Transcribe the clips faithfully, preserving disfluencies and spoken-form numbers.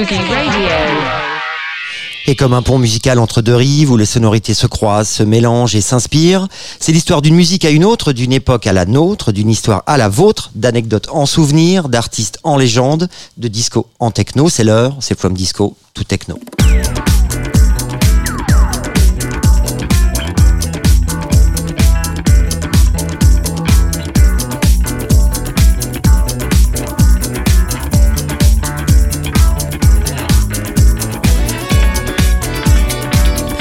Tsuga Radio. Et comme un pont musical entre deux rives où les sonorités se croisent, se mélangent et s'inspirent, c'est l'histoire d'une musique à une autre, d'une époque à la nôtre, d'une histoire à la vôtre, d'anecdotes en souvenirs, d'artistes en légende, de disco en techno. C'est l'heure, c'est From Disco To Techno.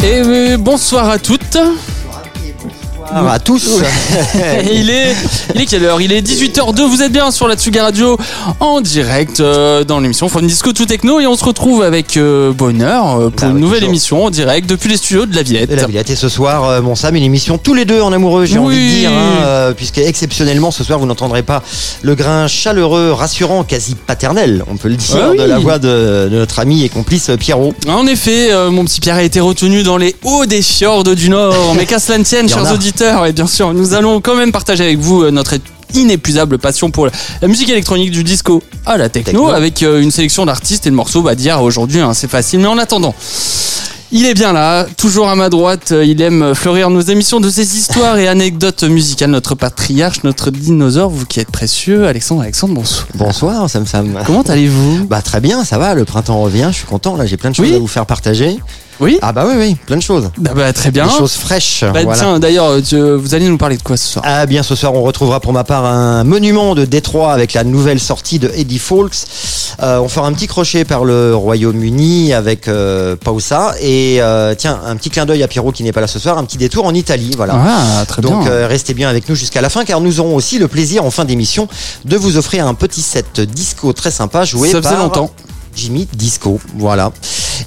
Et bonsoir à toutes. Ah, à tous. il est il est quelle heure? Il est dix-huit heures zéro deux. Vous êtes bien sur la Tsuga Radio en direct euh, dans l'émission From Disco To Techno et on se retrouve avec euh, bonheur euh, pour ah, une oui, nouvelle toujours. émission en direct depuis les studios de La Villette. De La Villette et ce soir euh, mon Sam, une émission tous les deux en amoureux, j'ai oui. envie de dire hein, euh, puisque exceptionnellement ce soir vous n'entendrez pas le grain chaleureux, rassurant, quasi paternel, on peut le dire, ah, oui. de la voix de, de notre ami et complice Pierrot. En effet, euh, mon petit Pierre a été retenu dans les hauts des fjords du Nord, mais qu'à cela ne tienne, chers auditeurs. Et bien sûr, nous allons quand même partager avec vous notre inépuisable passion pour la musique électronique, du disco à la techno, techno. Avec une sélection d'artistes et de morceaux bah, d'hier à aujourd'hui, hein, c'est facile. Mais en attendant, il est bien là, toujours à ma droite, il aime fleurir nos émissions de ses histoires et anecdotes musicales, notre patriarche, notre dinosaure, vous qui êtes précieux, Alexandre, Alexandre, bonsoir. Bonsoir, Sam Sam. Comment allez-vous? Bah très bien, ça va, le printemps revient, je suis content, là j'ai plein de choses oui. à vous faire partager. Oui. Ah bah oui oui, plein de choses. Bah, bah très bien. Des choses fraîches. Bah voilà. Tiens, d'ailleurs, tu, vous allez nous parler de quoi ce soir? Ah bien, ce soir on retrouvera pour ma part un monument de Détroit avec la nouvelle sortie de Eddie Fowlkes. Euh, on fera un petit crochet par le Royaume-Uni avec euh, Pawsa et euh, tiens, un petit clin d'œil à Pierrot qui n'est pas là ce soir, un petit détour en Italie, voilà. Ah, très Donc, bien. Donc euh, restez bien avec nous jusqu'à la fin car nous aurons aussi le plaisir en fin d'émission de vous offrir un petit set disco très sympa joué Ça par. Ça faisait longtemps. Jimmy Disco, voilà.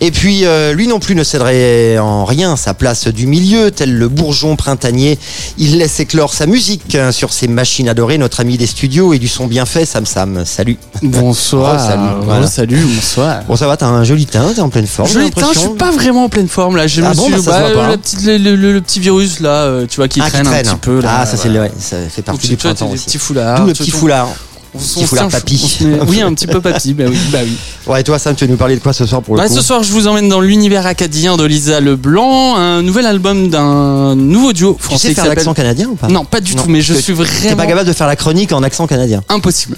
Et puis euh, lui non plus ne céderait en rien sa place du milieu, tel le bourgeon printanier. Il laisse éclore sa musique hein, sur ses machines adorées, notre ami des studios et du son bien fait, Sam Sam. Salut. Bonsoir. Oh, salut, voilà. salut, bonsoir. Bon, ça va, t'as un joli teint, t'es en pleine forme. Joli teint, je suis pas vraiment en pleine forme là. J'ai ah bon, bah, bah, bah, bah, le, le, le, le, le petit virus là, euh, tu vois, qui, ah, traîne qui traîne un hein. petit peu. Là, ah, ça, voilà. c'est, ouais, ça fait partie du printemps aussi. Petit foulard. D'où le petit foulard. On petit foulard papy. Oui, un petit peu papy, bah oui, bah oui. Ouais, et toi, Sam, tu veux nous parler de quoi ce soir pour le bah, coup? Ce soir, je vous emmène dans l'univers acadien de Lisa Leblanc, un nouvel album d'un nouveau duo français. Tu sais faire l'accent canadien ou pas? Non, pas du non, tout, mais je suis vraiment... T'es pas capable de faire la chronique en accent canadien? Impossible.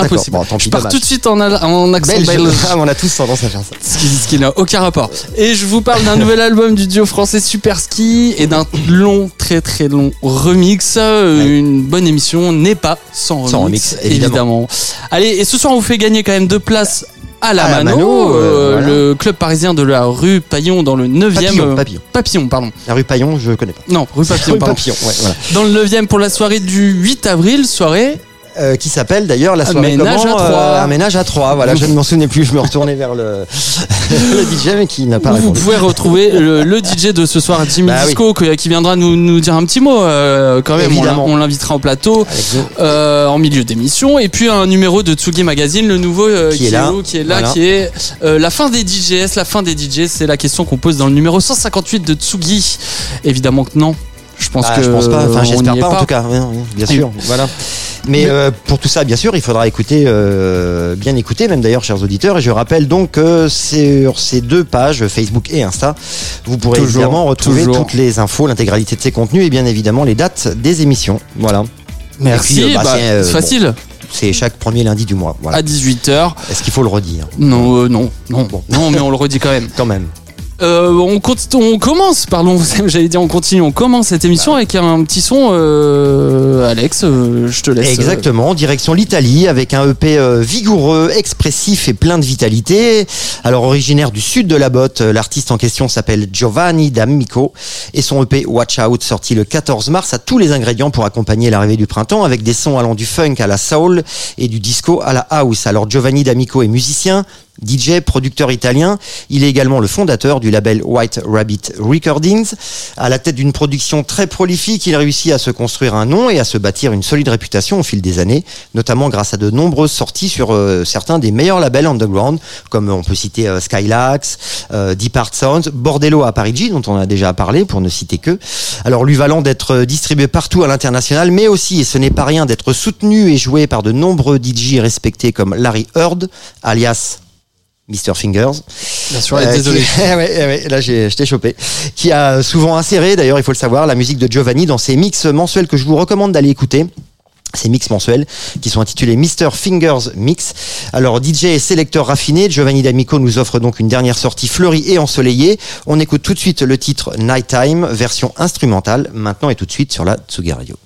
Impossible. Bon, je pars dommage. tout de suite en, al- en accent belge. belge. Ah, on a tous tendance à faire ça. Ce qui, ce qui n'a aucun rapport. Et je vous parle d'un nouvel album du duo français Superski et d'un long, très très long remix. Ouais. Une bonne émission n'est pas sans remix. Sans remix, évidemment. évidemment. Allez, et ce soir, on vous fait gagner quand même deux places à La Mano, Mano euh, voilà. le club parisien de la rue Papillon dans le neuvième. Papillon, Papillon. Papillon, pardon. La rue Papillon, je connais pas. Non, rue Papillon, rue pardon. Papillon, ouais, voilà. Dans le neuvième pour la soirée du huit avril, soirée. Euh, qui s'appelle d'ailleurs la soirée Ménage à trois. Euh, un Ménage à trois, voilà, je ne m'en souvenais plus, je me retournais vers le, le D J mais qui n'a pas Vous répondu. Vous pouvez retrouver le, le D J de ce soir, Jimmy bah, Disco, oui. qui viendra nous, nous dire un petit mot euh, quand même, on, on l'invitera en plateau, euh, en milieu d'émission, et puis un numéro de Tsugi Magazine, le nouveau euh, qui, qui, est là. Où, qui est là, voilà. qui est euh, la fin des D Js, la fin des D Js, c'est la question qu'on pose dans le numéro cent cinquante-huit de Tsugi, évidemment que non. Je pense bah, que je pense pas, enfin j'espère pas, pas en tout cas, bien, bien sûr, voilà. Mais, Mais euh, pour tout ça, bien sûr, il faudra écouter, euh, bien écouter, même d'ailleurs, chers auditeurs. Et je rappelle donc que sur ces deux pages, Facebook et Insta, vous pourrez toujours, évidemment retrouver toujours. toutes les infos, l'intégralité de ces contenus et bien évidemment les dates des émissions. Voilà. Merci. Et puis, bah, bah, c'est euh, facile. Bon. C'est chaque premier lundi du mois. Voilà. À dix-huit heures. Est-ce qu'il faut le redire? Non, euh, non, non, bon. non, mais on le redit quand même. Quand même. Euh, on, conti- on commence, pardon, j'allais dire on continue, on commence cette émission avec un petit son, euh, Alex, euh, je te laisse. Exactement, direction l'Italie avec un E P vigoureux, expressif et plein de vitalité. Alors originaire du sud de la botte, l'artiste en question s'appelle Giovanni D'Amico et son E P Watch Out, sorti le quatorze mars, a tous les ingrédients pour accompagner l'arrivée du printemps avec des sons allant du funk à la soul et du disco à la house. Alors Giovanni D'Amico est musicien, D J, producteur italien, il est également le fondateur du label White Rabbit Recordings. À la tête d'une production très prolifique, il réussit à se construire un nom et à se bâtir une solide réputation au fil des années, notamment grâce à de nombreuses sorties sur euh, certains des meilleurs labels underground, comme on peut citer euh, Skylax, euh, Deep Art Sounds, Bordello à Parigi, dont on a déjà parlé, pour ne citer que. Alors lui valant d'être distribué partout à l'international, mais aussi, et ce n'est pas rien, d'être soutenu et joué par de nombreux D J respectés comme Larry Heard, alias mister Fingers. Bien sûr, euh, désolé. Qui... ouais, ouais, là, j'ai, je t'ai chopé. Qui a souvent inséré, d'ailleurs, il faut le savoir, la musique de Giovanni dans ses mix mensuels que je vous recommande d'aller écouter. Ces mix mensuels qui sont intitulés mister Fingers Mix. Alors, D J et sélecteur raffiné, Giovanni D'Amico nous offre donc une dernière sortie fleurie et ensoleillée. On écoute tout de suite le titre Nighttime, version instrumentale, maintenant et tout de suite sur la Tsuga Radio.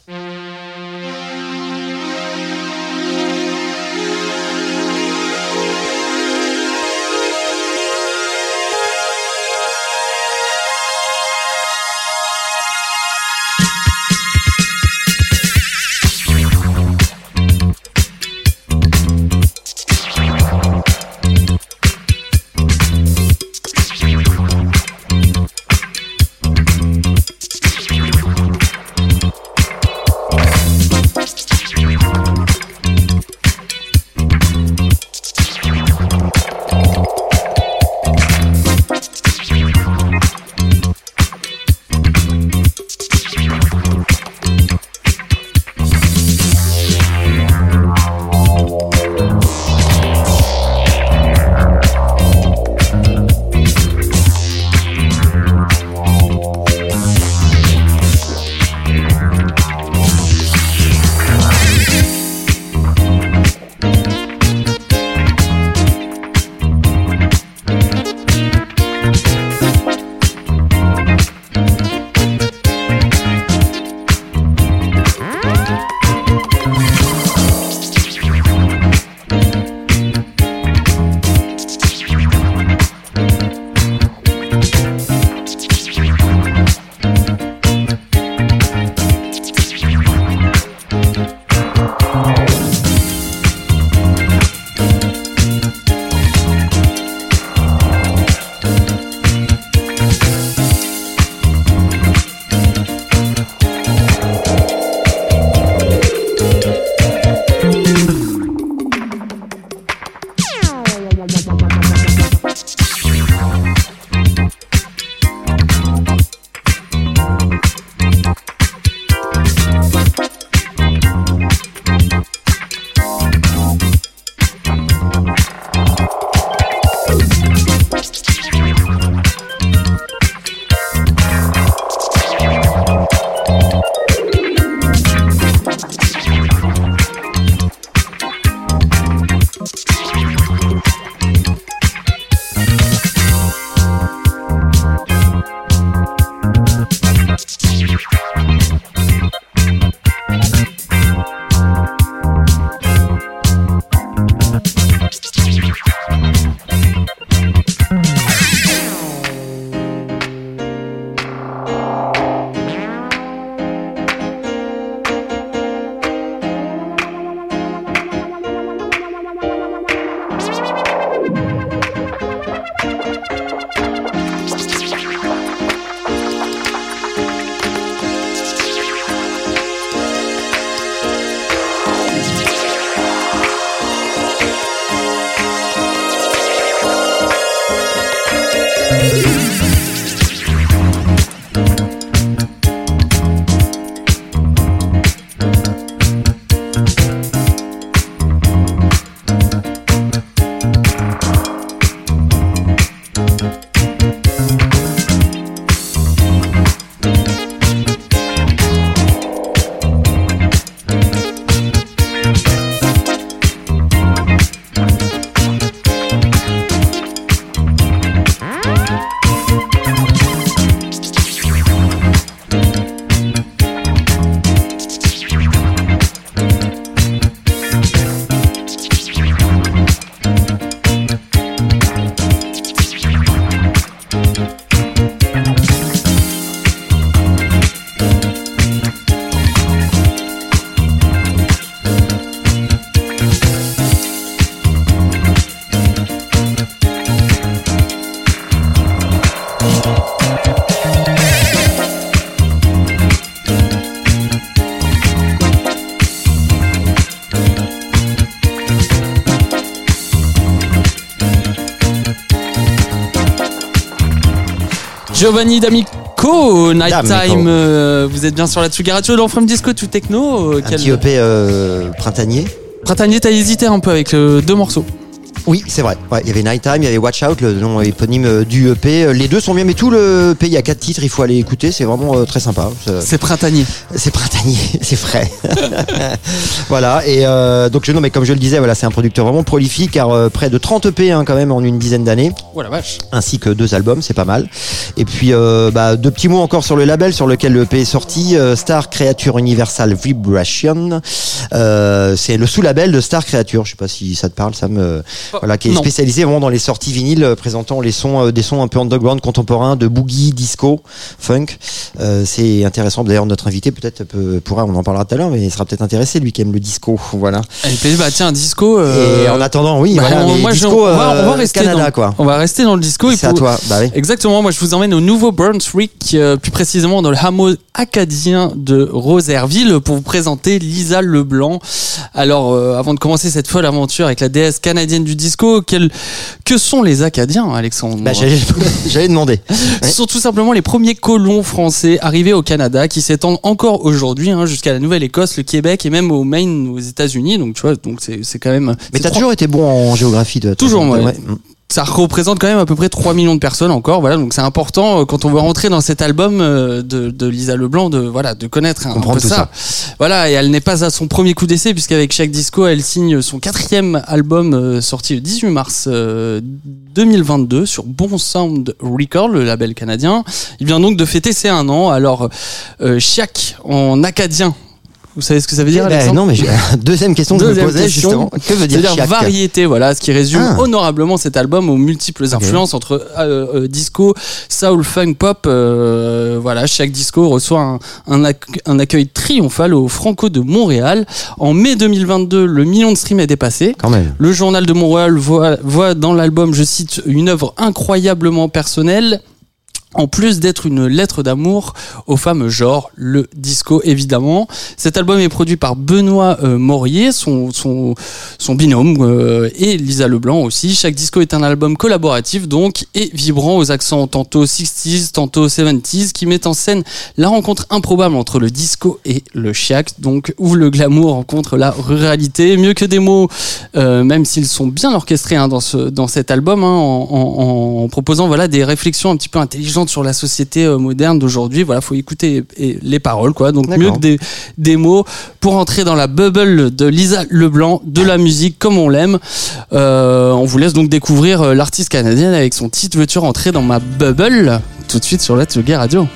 Giovanni D'Amico, Nighttime, euh, vous êtes bien sur la Tsuga Radio dans From Disco To Techno. Euh, un quel... petit E P euh, printanier. Printanier, t'as hésité un peu avec euh, deux morceaux. Oui, c'est vrai. Ouais, il y avait Nighttime, il y avait Watch Out, le nom éponyme du E P. Les deux sont bien, mais tout le E P, il y a quatre titres, il faut aller écouter, c'est vraiment euh, très sympa. C'est, c'est printanier. C'est printanier, c'est frais. Voilà, et euh, donc je non, mais comme je le disais, voilà, c'est un producteur vraiment prolifique, car euh, près de trente E P hein, quand même en une dizaine d'années. Oh la vache. Ainsi que deux albums, c'est pas mal. Et puis euh, bah, deux petits mots encore sur le label sur lequel le E P est sorti, euh, Star Creature Universal Vibration. Euh, c'est le sous-label de Star Creature, je sais pas si ça te parle, Sam. Euh, voilà, qui est non. spécialisé vraiment dans les sorties vinyles présentant les sons, euh, des sons un peu underground contemporains de boogie, disco, funk. Euh, c'est intéressant. D'ailleurs, notre invité peut-être peut, pourra, on en parlera tout à l'heure, mais il sera peut-être intéressé, lui qui aime le disco. Voilà. Et puis, bah tiens, disco. Euh... Et en attendant, oui, bah, voilà, on, moi, disco, je, on, va, on va rester Canada, dans, quoi. On va rester dans le disco. C'est et pour... à toi. Bah, oui. Exactement. Moi, je vous emmène au nouveau Burns Creek, euh, plus précisément dans le hameau acadien de Roserville, pour vous présenter Lisa Leblanc. Alors, euh, avant de commencer cette folle aventure avec la déesse canadienne du disco, quel... que sont les Acadiens, Alexandre ? Bah, j'allais... j'allais demander. Ce sont tout simplement les premiers colons français arrivés au Canada, qui s'étendent encore aujourd'hui hein, jusqu'à la Nouvelle-Écosse, le Québec et même au Maine, aux États-Unis. Donc tu vois, donc c'est, c'est quand même. Mais t'as trente... toujours été bon en géographie, de... toujours moi. Ouais. Ouais. Ça représente quand même à peu près trois millions de personnes encore, voilà, donc c'est important quand on veut rentrer dans cet album de, de Lisa Leblanc, de voilà, de connaître un, un peu ça. ça. Voilà, et elle n'est pas à son premier coup d'essai, puisqu'avec Chiac Disco, elle signe son quatrième album sorti le dix-huit mars deux mille vingt-deux sur Bon Sound Record, le label canadien. Il vient donc de fêter ses un an. Alors euh, Chiac en acadien. Vous savez ce que ça veut dire, eh ben, Alexandre ? Non, mais j'ai... deuxième question que deuxième je me posais, question, justement. Que veut dire Chiac ? C'est-à-dire variété, voilà, ce qui résume ah. honorablement cet album aux multiples influences okay. entre euh, euh, disco, soul, funk, pop. Euh, voilà, Chiac Disco reçoit un, un, accue- un accueil triomphal au Franco de Montréal. En mai deux mille vingt-deux, le million de streams est dépassé. Quand même. Le journal de Montréal voit, voit dans l'album, je cite, une œuvre incroyablement personnelle. En plus d'être une lettre d'amour au fameux genre, le disco, évidemment. Cet album est produit par Benoît euh, Maurier, son, son, son binôme, euh, et Lisa Leblanc aussi. Chiac Disco est un album collaboratif, donc, et vibrant aux accents tantôt sixties, tantôt seventies, qui met en scène la rencontre improbable entre le disco et le chiac, donc, où le glamour rencontre la ruralité. Mieux que des mots, euh, même s'ils sont bien orchestrés, hein, dans ce, dans cet album, hein, en, en, en proposant, voilà, des réflexions un petit peu intelligentes sur la société moderne d'aujourd'hui. Voilà, faut écouter les paroles, quoi. Donc, d'accord, mieux que des, des mots pour entrer dans la bubble de Lisa Leblanc, de la musique comme on l'aime. Euh, on vous laisse donc découvrir l'artiste canadienne avec son titre Veux-tu rentrer dans ma bubble ? Tout de suite sur la Tsuga Radio.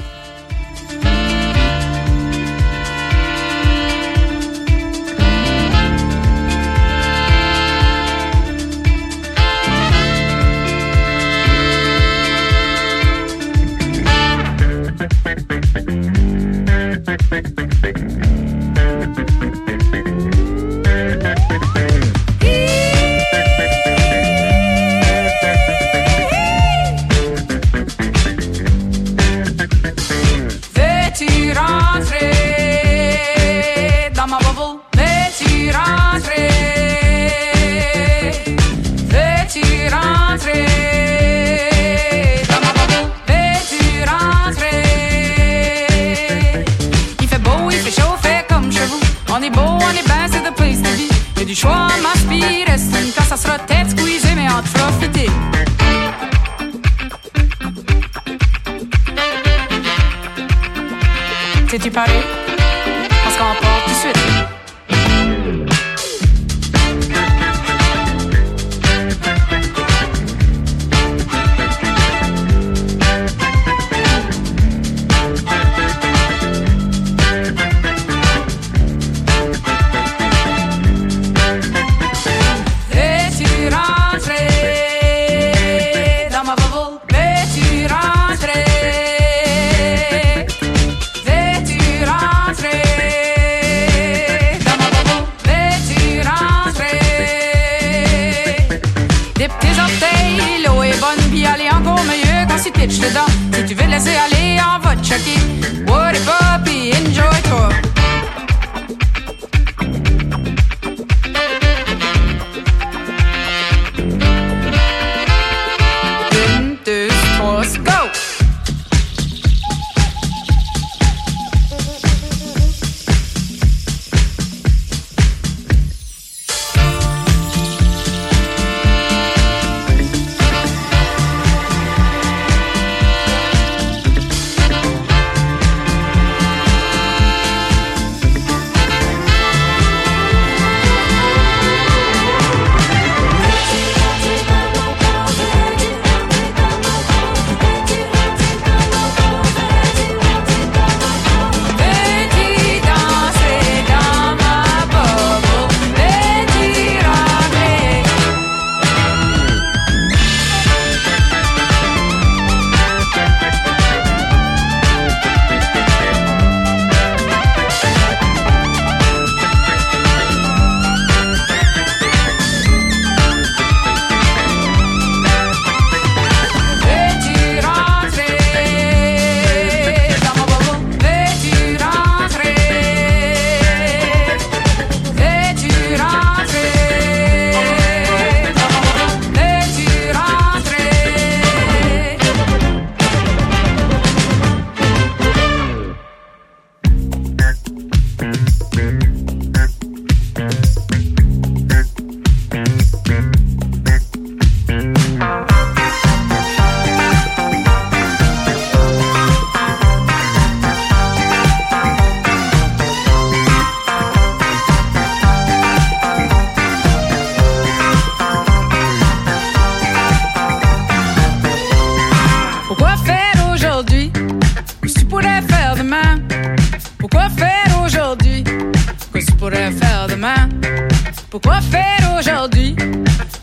Pourquoi faire aujourd'hui?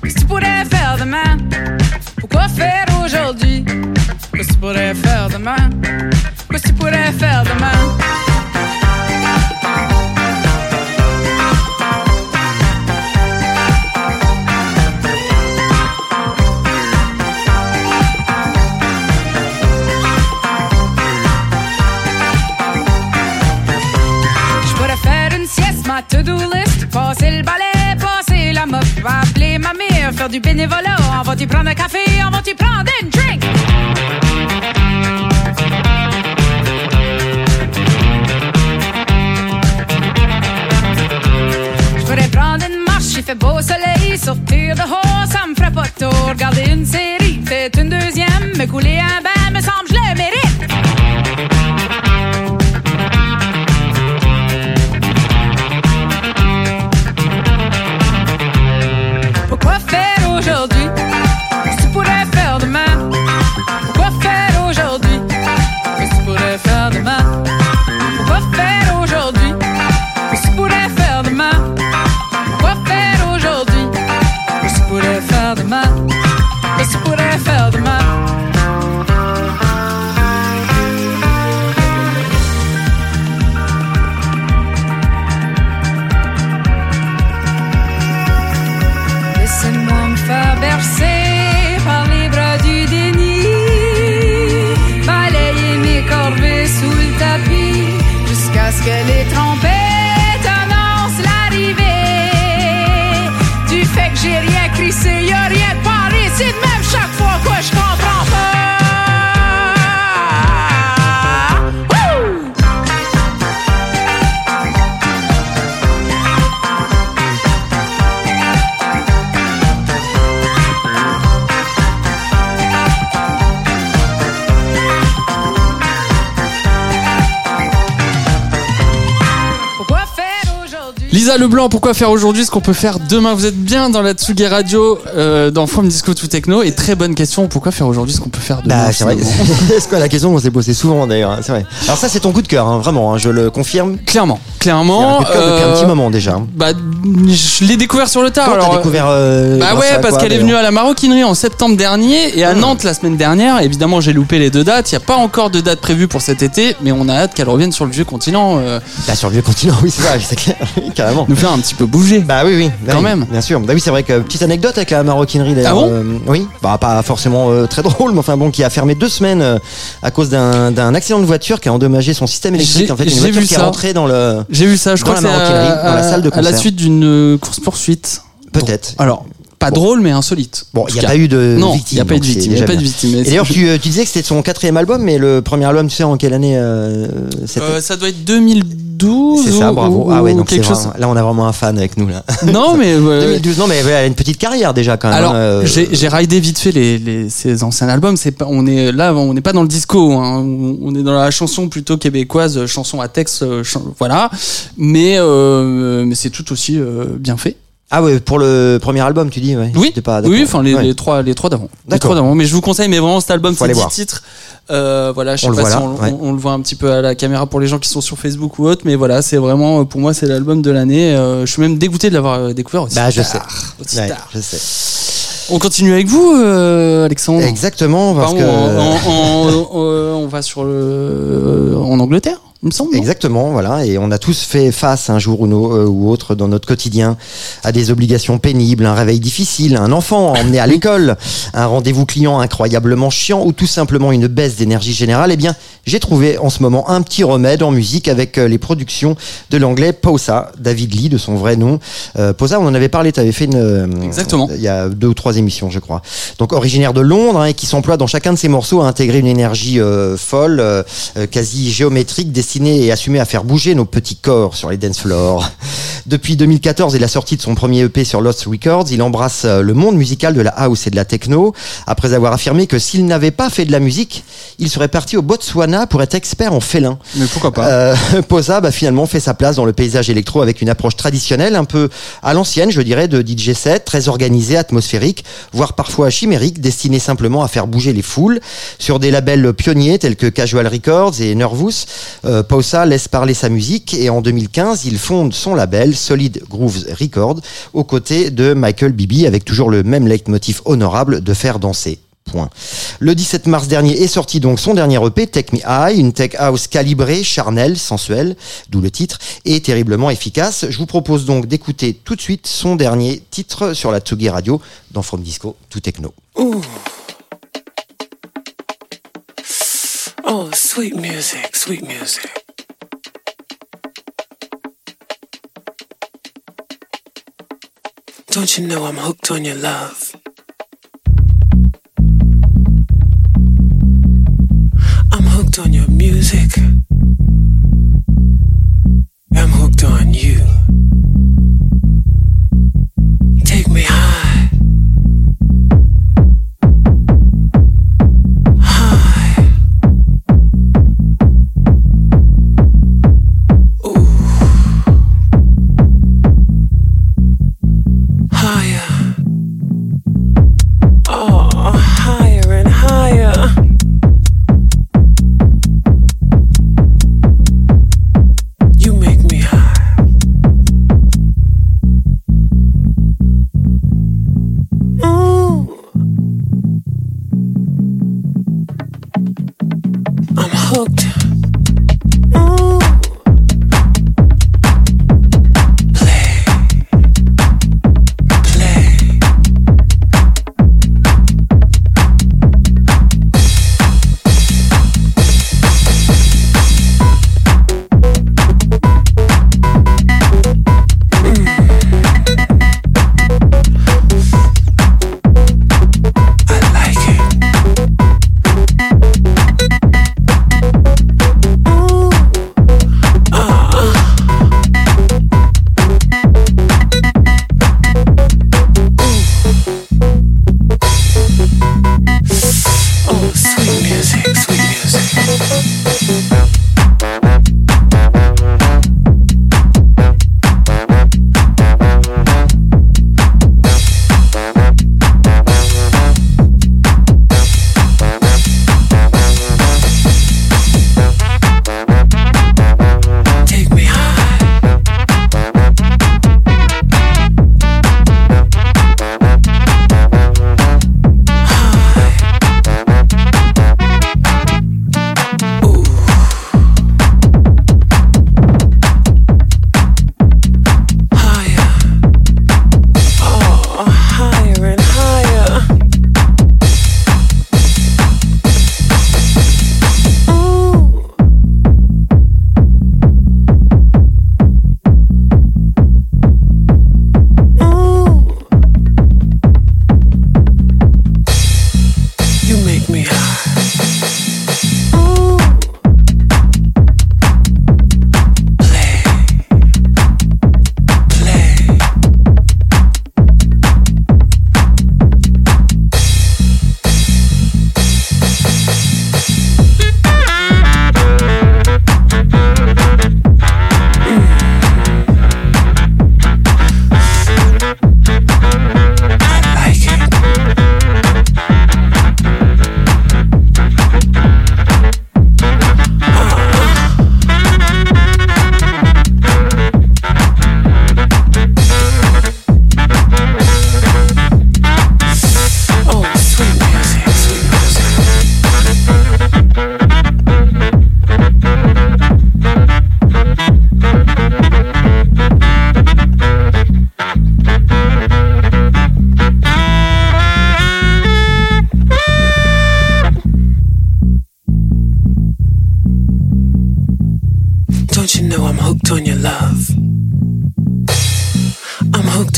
Si tu pourrais faire demain. Pourquoi faire aujourd'hui? Qu'est-ce que tu pourrais faire demain? Qu'est-ce que tu pourrais faire demain? Ma to-do list, passer le balai, passer la meuf, appeler ma mère, faire du bénévolat, on va-tu prendre un café, on va-tu prendre une drink? Je pourrais prendre une marche, il fait beau soleil, sortir dehors, ça me ferait pas tôt, regarder une série, peut-être une deuxième, me couler un bain, me semble je le mérite. Pourquoi faire aujourd'hui? Qu'est-ce que tu pourrais faire demain? Pourquoi faire aujourd'hui? Qu'est-ce que tu pourrais faire demain? Pourquoi faire aujourd'hui? Qu'est-ce que tu pourrais faire demain? Pourquoi faire aujourd'hui? Qu'est-ce que tu pourrais faire demain? Qu'est-ce que tu pourrais faire demain? Que les trompettes annoncent l'arrivée. Du fait que j'ai rien crissé, y'a rien de paré. C'est de même chaque fois que je comprends pas. Lisa Leblanc, pourquoi faire aujourd'hui ce qu'on peut faire demain? Vous êtes bien dans la Tsuga Radio, euh, dans From Disco To Techno, et très bonne question, pourquoi faire aujourd'hui ce qu'on peut faire demain? Bah, c'est vrai, c'est quoi la question qu'on s'est posée souvent d'ailleurs, c'est vrai. Alors ça c'est ton coup de cœur, hein, vraiment, hein, je le confirme. Clairement, clairement. C'est un coup de cœur depuis euh, un petit moment déjà. Bah, je l'ai découvert sur le tard. Quand alors, t'as découvert euh, bah ouais, parce quoi, qu'elle est venue à la Maroquinerie en septembre dernier, et à mmh. Nantes la semaine dernière, évidemment j'ai loupé les deux dates, il n'y a pas encore de date prévue pour cet été, mais on a hâte qu'elle revienne sur le vieux continent. Euh... Bah, sur le vieux continent, oui c'est vrai, c'est clair. Carrément. Nous faire un petit peu bouger. Bah oui, oui. Bah, quand oui, même. Bien sûr. Bah oui, c'est vrai que petite anecdote avec la Maroquinerie d'ailleurs. Ah bon euh, oui. Bah pas forcément euh, très drôle, mais enfin bon, qui a fermé deux semaines euh, à cause d'un, d'un accident de voiture qui a endommagé son système électrique. J'ai, en fait, une voiture qui est rentrée dans le. J'ai vu ça. Je crois que c'est à, dans la salle de concert. À la suite d'une course poursuite. Peut-être. Bon, alors. Pas bon. Drôle mais insolite. Bon, il n'y a, a pas eu de victime. Il n'y a pas eu de victime. Pas de victime. Et d'ailleurs, tu, tu disais que c'était son quatrième album, mais le premier album, tu sais en quelle année euh, c'était euh, Ça doit être deux mille douze. C'est ça, ou, bravo. Ou, ah ouais, donc quelque chose. Là, on a vraiment un fan avec nous là. Non mais ouais. deux mille douze, non mais elle a une petite carrière déjà quand même. Alors, euh, j'ai, j'ai raidé vite fait les, les ses anciens albums. C'est pas, on est là, on n'est pas dans le disco. Hein. On est dans la chanson plutôt québécoise, chanson à texte, ch- voilà. Mais euh, mais c'est tout aussi euh, bien fait. Ah ouais, pour le premier album tu dis ouais. Oui, c'était pas, oui enfin les, ouais. les trois les trois d'avant. D'accord. Les trois d'avant, mais je vous conseille mais vraiment cet album c'est dix titres. Euh, voilà, je sais on pas si on, ouais. on, on le voit un petit peu à la caméra pour les gens qui sont sur Facebook ou autre, mais voilà, c'est vraiment pour moi c'est l'album de l'année. Euh, je suis même dégoûté de l'avoir découvert aussi. Bah je sais. Aussi ouais, tard. Je sais. On continue avec vous, euh, Alexandre. Exactement, parce enfin, on, que on, on, on, on va sur le en Angleterre, il me semble. Exactement, voilà, et on a tous fait face un jour ou, no, euh, ou autre dans notre quotidien à des obligations pénibles, un réveil difficile, un enfant emmené à l'école, un rendez-vous client incroyablement chiant ou tout simplement une baisse d'énergie générale. Eh bien, j'ai trouvé en ce moment un petit remède en musique avec les productions de l'anglais Pawsa, David Lee de son vrai nom. Euh, Pawsa, on en avait parlé, tu avais fait une. Exactement. Il y a deux ou trois émissions je crois. Donc originaire de Londres hein, et qui s'emploie dans chacun de ses morceaux à intégrer une énergie euh, folle, euh, quasi géométrique, destinée et assumée à faire bouger nos petits corps sur les dance floors. Depuis deux mille quatorze et la sortie de son premier E P sur Lost Records, il embrasse le monde musical de la house et de la techno, après avoir affirmé que s'il n'avait pas fait de la musique, il serait parti au Botswana Nirvana pour être expert en félin. Mais pourquoi pas euh, Pawsa bah, finalement fait sa place dans le paysage électro avec une approche traditionnelle, un peu à l'ancienne, je dirais, de D J set, très organisée, atmosphérique, voire parfois chimérique, destinée simplement à faire bouger les foules. Sur des labels pionniers tels que Casual Records et Nervous, euh, Pawsa laisse parler sa musique et en deux mille quinze, il fonde son label Solid Grooves Records aux côtés de Michael Bibi avec toujours le même leitmotiv honorable de faire danser. Point. Le dix-sept mars dernier est sorti donc son dernier E P, Take Me High, une tech house calibrée, charnelle, sensuelle, d'où le titre, et terriblement efficace. Je vous propose donc d'écouter tout de suite son dernier titre sur la Tsuga Radio dans From Disco To Techno. Ooh. Oh, sweet music, sweet music. Don't you know I'm hooked on your love?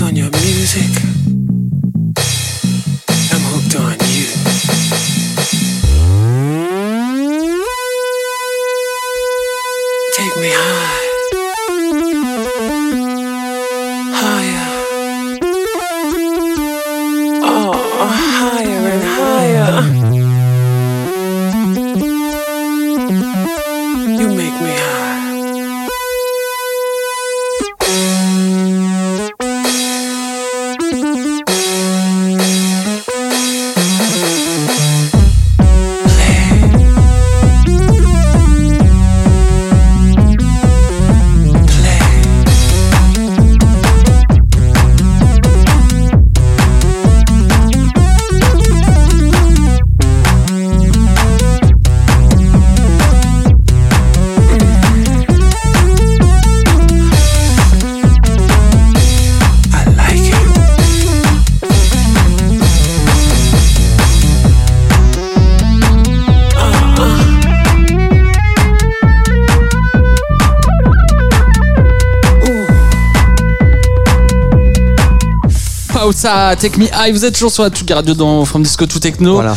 On your music, I'm hooked on you. Take me high, high. Ooh, higher. Oh, higher and higher. Higher and higher. You make me high. Ça, Take Me High, vous êtes toujours sur la Tsuga Radio dans From Disco To Techno. Voilà.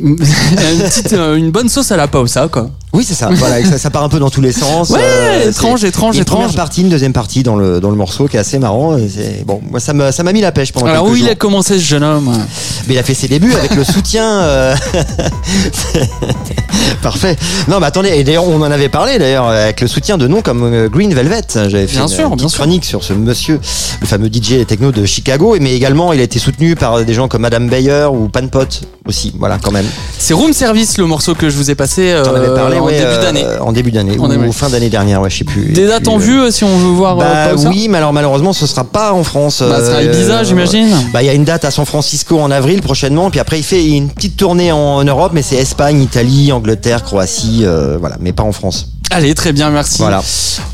une, petite, une bonne sauce à la Pawsa, quoi. Oui, c'est ça. Voilà, ça, ça part un peu dans tous les sens. Ouais, euh, étrange, étrange, une étrange. Première partie, une deuxième partie dans le dans le morceau qui est assez marrant. Et c'est, bon, moi ça m'a ça m'a mis la pêche pendant. Alors où jours. Il a commencé ce jeune homme? Mais il a fait ses débuts avec le soutien. Euh... Parfait. Non, mais attendez. Et d'ailleurs, on en avait parlé d'ailleurs avec le soutien de noms comme Green Velvet. J'avais fait bien une, sûr, une bien chronique sûr. sur ce monsieur, le fameux D J techno de Chicago. Mais également, il a été soutenu par des gens comme Madame Bayer ou Panpot aussi. Voilà, quand même. C'est Room Service, le morceau que je vous ai passé. Euh... T'en avais parlé. En, ouais, début euh, en début d'année, en début d'année ou fin d'année dernière, ouais, je sais plus. Des dates en vue, si on veut voir. Bah, oui, mais alors malheureusement, ce sera pas en France. Bah, ça sera Ibiza, euh, j'imagine. Bah, il y a une date à San Francisco en avril prochainement, puis après il fait une petite tournée en, en Europe, mais c'est Espagne, Italie, Angleterre, Croatie, euh, voilà, mais pas en France. Allez, très bien, merci. Voilà.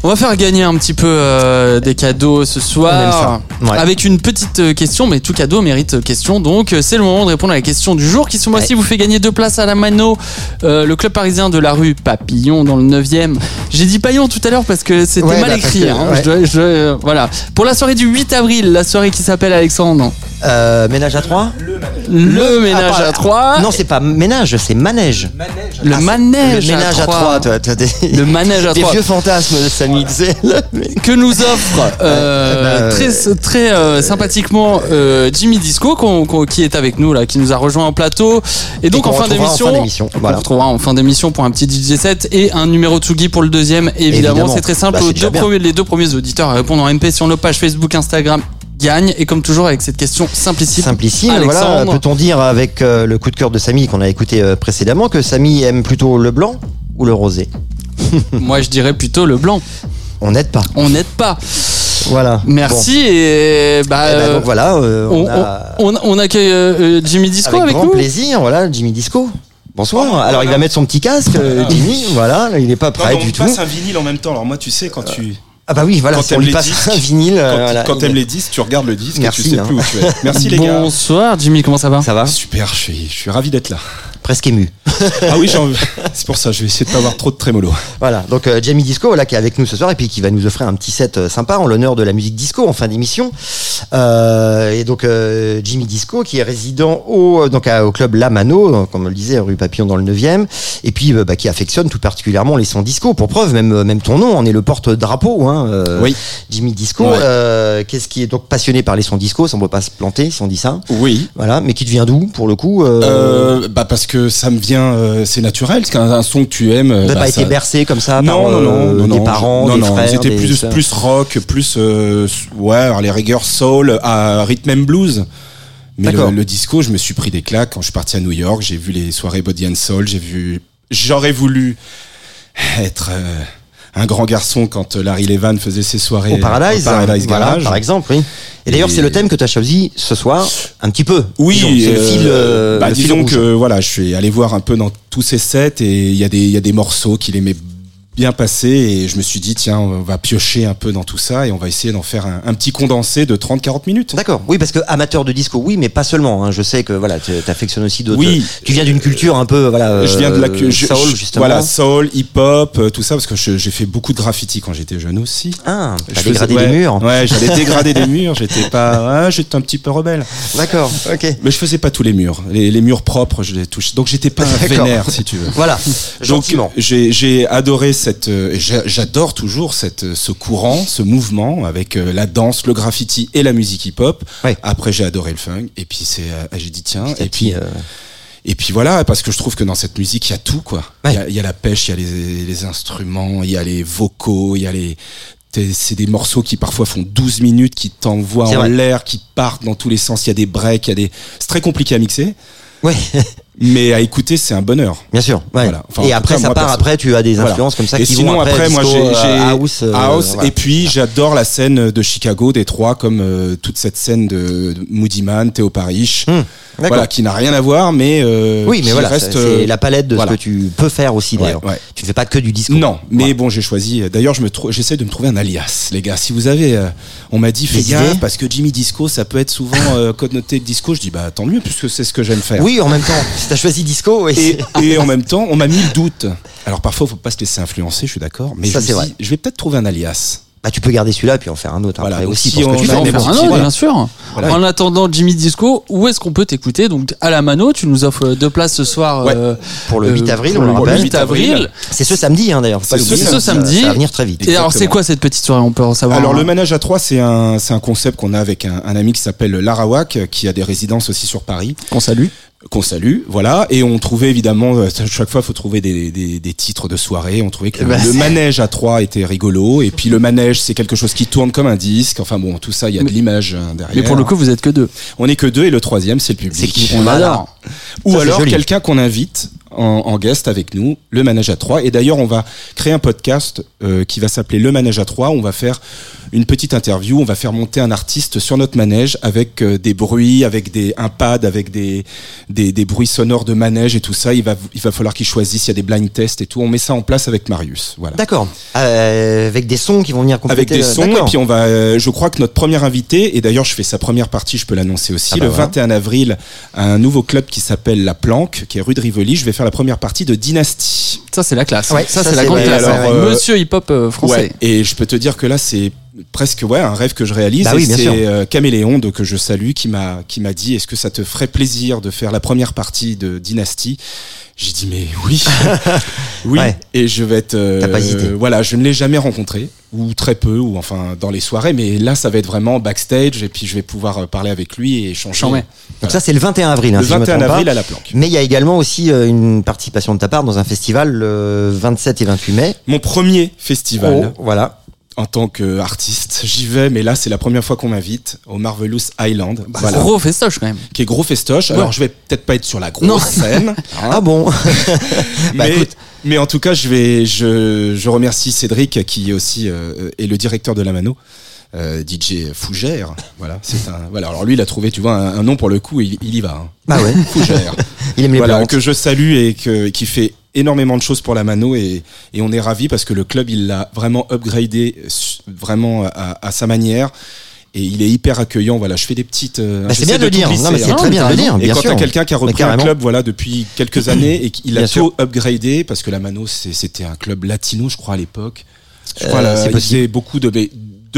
On va faire gagner un petit peu euh, des cadeaux ce soir. On aime ça. Ouais. Avec une petite question, mais tout cadeau mérite question. Donc, c'est le moment de répondre à la question du jour qui, ce mois-ci, ouais. vous fait gagner deux places à La Mano, euh, le club parisien de la rue Papillon dans le neuvième. J'ai dit Paillon tout à l'heure parce que c'était ouais, mal bah, écrit. Que, hein. ouais. je dois, je, euh, voilà. Pour la soirée du huit avril, la soirée qui s'appelle Alexandre. Euh, ménage à trois. Le, le, le ménage à trois. Non, c'est pas ménage, c'est manège. manège le ah, manège. Le ménage à trois. Le manège à trois. Des vieux fantasmes de Samy voilà. Que nous offre euh, euh, très, très euh, sympathiquement euh, Jimmy Disco qu'on, qu'on, qui est avec nous là, qui nous a rejoint en plateau. Et donc et en, fin en fin d'émission, voilà. on retrouvera en fin d'émission pour un petit D J set et un numéro Tsugi pour le deuxième. Et évidemment, évidemment, c'est très simple. Bah, c'est deux premiers, les deux premiers auditeurs à répondre en M P sur nos pages Facebook, Instagram. Gagne et comme toujours avec cette question simplissime. Simplissime. Voilà, peut-on dire avec euh, le coup de cœur de Samy qu'on a écouté euh, précédemment que Samy aime plutôt le blanc ou le rosé? Moi je dirais plutôt le blanc. On n'aide pas. On n'aide pas. Voilà. Merci bon. et bah, et bah donc, voilà. Euh, on, on, a... on, on accueille euh, Jimmy Disco avec, avec grand nous. plaisir. Voilà Jimmy Disco. Bonsoir. Oh, alors voilà. Il va mettre son petit casque, euh, Jimmy. Voilà, il n'est pas prêt non, du on tout. On passe un vinyle en même temps. Alors moi tu sais quand euh... tu Ah bah oui, voilà, on lui passe disques, un vinyle. Quand, euh, voilà. quand t'aimes les disques, tu regardes le disque Merci, et tu sais hein. plus où tu es. Merci les gars. Bonsoir Jimmy, comment ça va? Ça va? Super, je suis, je suis ravi d'être là. Presque ému. Ah oui, j'en... c'est pour ça, je vais essayer de pas avoir trop de trémolo. Voilà, donc euh, Jamie Disco voilà, qui est avec nous ce soir et puis qui va nous offrir un petit set euh, sympa en l'honneur de la musique disco en fin d'émission. Euh, et donc euh, Jimmy Disco qui est résident au, donc, à, au club La Mano, comme on le disait, rue Papillon dans le neuvième, et puis euh, bah, qui affectionne tout particulièrement les sons disco. Pour preuve, même, même ton nom, on est le porte-drapeau, hein, euh, oui. Jimmy Disco. Ouais. Euh, qu'est-ce qui est donc passionné par les sons disco, ça ne peut pas se planter si on dit ça. Oui. Voilà, mais qui te vient d'où pour le coup euh... Euh, bah, parce que que ça me vient, euh, c'est naturel, parce qu'un un son que tu aimes. T'as bah, pas ça... été bercé comme ça non, par non, euh, non, des non, parents, non, des non, frères. C'était des... plus plus rock, plus euh, ouais, les rigueurs soul, à rhythm and blues. Mais le, le disco, je me suis pris des claques quand je suis parti à New York. J'ai vu les soirées Body and Soul. J'ai vu, j'aurais voulu être. Euh... Un grand garçon quand Larry Levan faisait ses soirées au Paradise, au Paradise Garage. Voilà, par exemple, oui. Et d'ailleurs, et... c'est le thème que tu as choisi ce soir, un petit peu. Oui, disons, c'est euh, le fil, euh, bah, le disons fil que voilà, je suis allé voir un peu dans tous ces sets et il y a des il y a des morceaux qu'il aimait bien passer et je me suis dit tiens, on va piocher un peu dans tout ça et on va essayer d'en faire un, un petit condensé de trente à quarante minutes. D'accord. Oui, parce que amateur de disco, oui, mais pas seulement hein. Je sais que voilà, tu affectionnes aussi d'autres. Oui, tu viens d'une culture un peu voilà, je viens de la euh, soul je, justement. Voilà, soul, hip-hop, tout ça parce que je, j'ai fait beaucoup de graffiti quand j'étais jeune aussi. Ah, t'as je dégradé faisais, ouais, des murs. Ouais, j'allais dégrader des murs, j'étais pas ouais, j'étais un petit peu rebelle. D'accord. OK. Mais je faisais pas tous les murs, les, les murs propres, je les touchais. Donc j'étais pas un vénère si tu veux. Voilà. Gentiment. Donc j'ai j'ai adoré Cette, euh, j'adore toujours cette, ce courant, ce mouvement avec euh, la danse, le graffiti et la musique hip-hop. Ouais. Après, j'ai adoré le funk et puis c'est, euh, j'ai dit tiens. Petit et puis. Euh... Et puis voilà, parce que je trouve que dans cette musique, il y a tout, quoi. Il ouais. y, y a la pêche, il y a les, les instruments, il y a les vocaux, il y a les... C'est des morceaux qui parfois font douze minutes, qui t'envoient c'est en vrai. L'air, qui partent dans tous les sens. Il y a des breaks, il y a des... C'est très compliqué à mixer. Ouais. Mais à écouter, c'est un bonheur. Bien sûr. Ouais. Voilà. Enfin, et après, cas, ça moi, part. Perso- après, tu as des influences voilà. comme ça. Et qui sinon, vont après, après disco, moi, j'ai, j'ai house. Euh, house voilà. Et puis, j'adore la scène de Chicago, des trois, comme euh, toute cette scène de Moody Man, Theo Parrish, hum, voilà, qui n'a rien à voir, mais euh, oui, mais qui voilà, reste. C'est euh, la palette de voilà. ce que tu peux faire aussi. D'ailleurs, ouais, ouais. tu ne fais pas que du disco. Non, mais ouais. bon, j'ai choisi. D'ailleurs, je me trou- j'essaie de me trouver un alias, les gars. Si vous avez, euh, on m'a dit, fais gaffe, parce que Jimmy Disco, ça peut être souvent euh, connoté de disco. Je dis, bah tant mieux, puisque c'est ce que j'aime faire. Oui, en même temps. T'as choisi disco et... Et, et en même temps, on m'a mis le doute. Alors parfois, faut pas se laisser influencer, je suis d'accord. Mais ça, je, c'est vrai. Dis, je vais peut-être trouver un alias. Bah, tu peux garder celui-là puis en faire un autre. Voilà, après aussi, si pour on que tu vas en faire un autre, bien sûr. Voilà. En attendant, Jimmy Disco, où est-ce qu'on peut t'écouter ? Donc, à la Mano, tu nous offres deux places ce soir ouais. euh, pour le huit avril. Pour on le rappelle. huit avril. C'est ce samedi, hein, d'ailleurs. C'est, c'est ce samedi. Ça va venir très vite. Et exactement. Alors, c'est quoi cette petite soirée ? On peut en savoir. Alors, hein. le Manège à trois, c'est un, c'est un concept qu'on a avec un, un ami qui s'appelle Larawak, qui a des résidences aussi sur Paris. Qu'on salue. qu'on salue, voilà, et on trouvait évidemment, chaque fois il faut trouver des, des, des titres de soirée, on trouvait que bah, le Manège à trois était rigolo, et puis le manège c'est quelque chose qui tourne comme un disque, enfin bon, tout ça, il y a mais, de l'image derrière. Mais pour le coup, vous êtes que deux. On est que deux, et le troisième, c'est le public. C'est qui on adore. Ou ça, alors quelqu'un qu'on invite en, en guest avec nous, le Manège à trois, et d'ailleurs on va créer un podcast euh, qui va s'appeler Le Manège à trois, on va faire une petite interview, on va faire monter un artiste sur notre manège avec euh, des bruits, avec des, un pad, avec des Des, des bruits sonores de manège et tout ça, il va, il va falloir qu'ils choisissent, il y a des blind tests et tout, on met ça en place avec Marius. Voilà. D'accord, euh, avec des sons qui vont venir compléter. Avec des sons, d'accord. Et puis on va, euh, je crois que notre premier invité, et d'ailleurs je fais sa première partie, je peux l'annoncer aussi, ah bah le ouais. vingt et un avril, un nouveau club qui s'appelle La Planque, qui est rue de Rivoli, je vais faire la première partie de Dynasty. Ça c'est la classe, ouais, ça, ça c'est, c'est la grande classe, classe. Alors, euh, monsieur hip-hop euh, français. Ouais, et je peux te dire que là c'est... presque ouais un rêve que je réalise bah oui, c'est euh, Caméléon de, que je salue qui m'a qui m'a dit est-ce que ça te ferait plaisir de faire la première partie de Dynasty. J'ai dit mais oui oui ouais. Et je vais être euh, T'as pas hésité. Euh, voilà, je ne l'ai jamais rencontré ou très peu ou enfin dans les soirées, mais là ça va être vraiment backstage et puis je vais pouvoir parler avec lui et échanger. Ouais. Voilà. Donc ça c'est le vingt et un avril hein, le si vingt et un avril pas. À la Planque. Mais il y a également aussi euh, une participation de ta part dans un festival le euh, vingt-sept et vingt-huit mai. Mon premier festival. Oh, voilà. En tant qu'artiste, j'y vais, mais là, c'est la première fois qu'on m'invite au Marvelous Island. Bah, voilà. Gros festoche, quand même. Qui est gros festoche. Ouais. Alors, je vais peut-être pas être sur la grosse non. scène. Hein. Ah bon bah, mais, mais en tout cas, je, vais, je, je remercie Cédric, qui aussi euh, est le directeur de La Mano. Euh, D J Fougère, voilà, c'est un, voilà. Alors lui, il a trouvé, tu vois, un, un nom pour le coup, il, il y va. Hein. Ah ouais. Fougère. Il aime les voilà, plantes. Que je salue et que, qui fait énormément de choses pour la Mano et, et on est ravis parce que le club, il l'a vraiment upgradé, vraiment à, à sa manière. Et il est hyper accueillant, voilà, je fais des petites... Bah c'est bien de le dire, non, mais c'est hein. très bien de le dire, bien sûr. Et quand sûr. T'as quelqu'un qui a repris un club, voilà, depuis quelques années et qu'il a tout upgradé, parce que la Mano, c'est, c'était un club latino, je crois, à l'époque. Je crois, euh, là, il faisait beaucoup de... de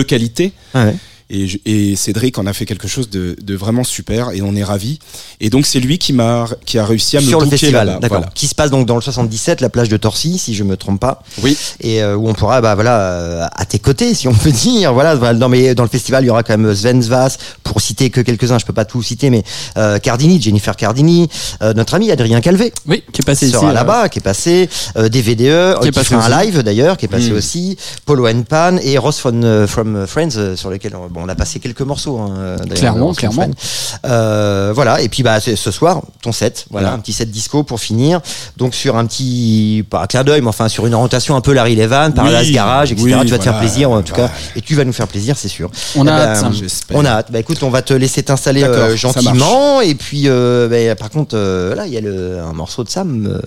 qualité. Ah ouais. et, je, et Cédric en a fait quelque chose de, de vraiment super et on est ravis. Et donc c'est lui qui m'a qui a réussi à me sur le festival, là-bas. D'accord. Voilà. Qui se passe donc dans le soixante-dix-sept, la plage de Torcy, si je me trompe pas. Oui. Et euh, où on pourra, bah voilà, euh, à tes côtés, si on peut dire. Voilà. Non mais dans le festival, il y aura quand même Sven Svas, pour citer que quelques-uns. Je peux pas tout citer, mais euh, Cardini, Jennifer Cardini, euh, notre ami Adrien Calvé. Oui. Qui est passé sera ici. Sera là-bas, euh... qui est passé. Euh, D V D E, qui, qui fera un live d'ailleurs, qui est passé mmh. aussi. Polo and Pan et Ross from, from Friends, euh, sur lesquels on Bon, on a passé quelques morceaux. Hein, clairement, clairement. Euh, voilà. Et puis, bah, ce soir, ton set. Voilà, voilà, un petit set disco pour finir. Donc, sur un petit, pas un clin d'œil, mais enfin, sur une orientation un peu Larry Levan, par là, oui, ce garage, et cetera. Oui, tu vas voilà, te faire plaisir, en tout voilà. cas. Et tu vas nous faire plaisir, c'est sûr. On et a bah, hâte, ça. On a hâte. Bah, écoute, on va te laisser t'installer euh, gentiment. Et puis, euh, bah, par contre, euh, là, il y a le, un morceau de Sam,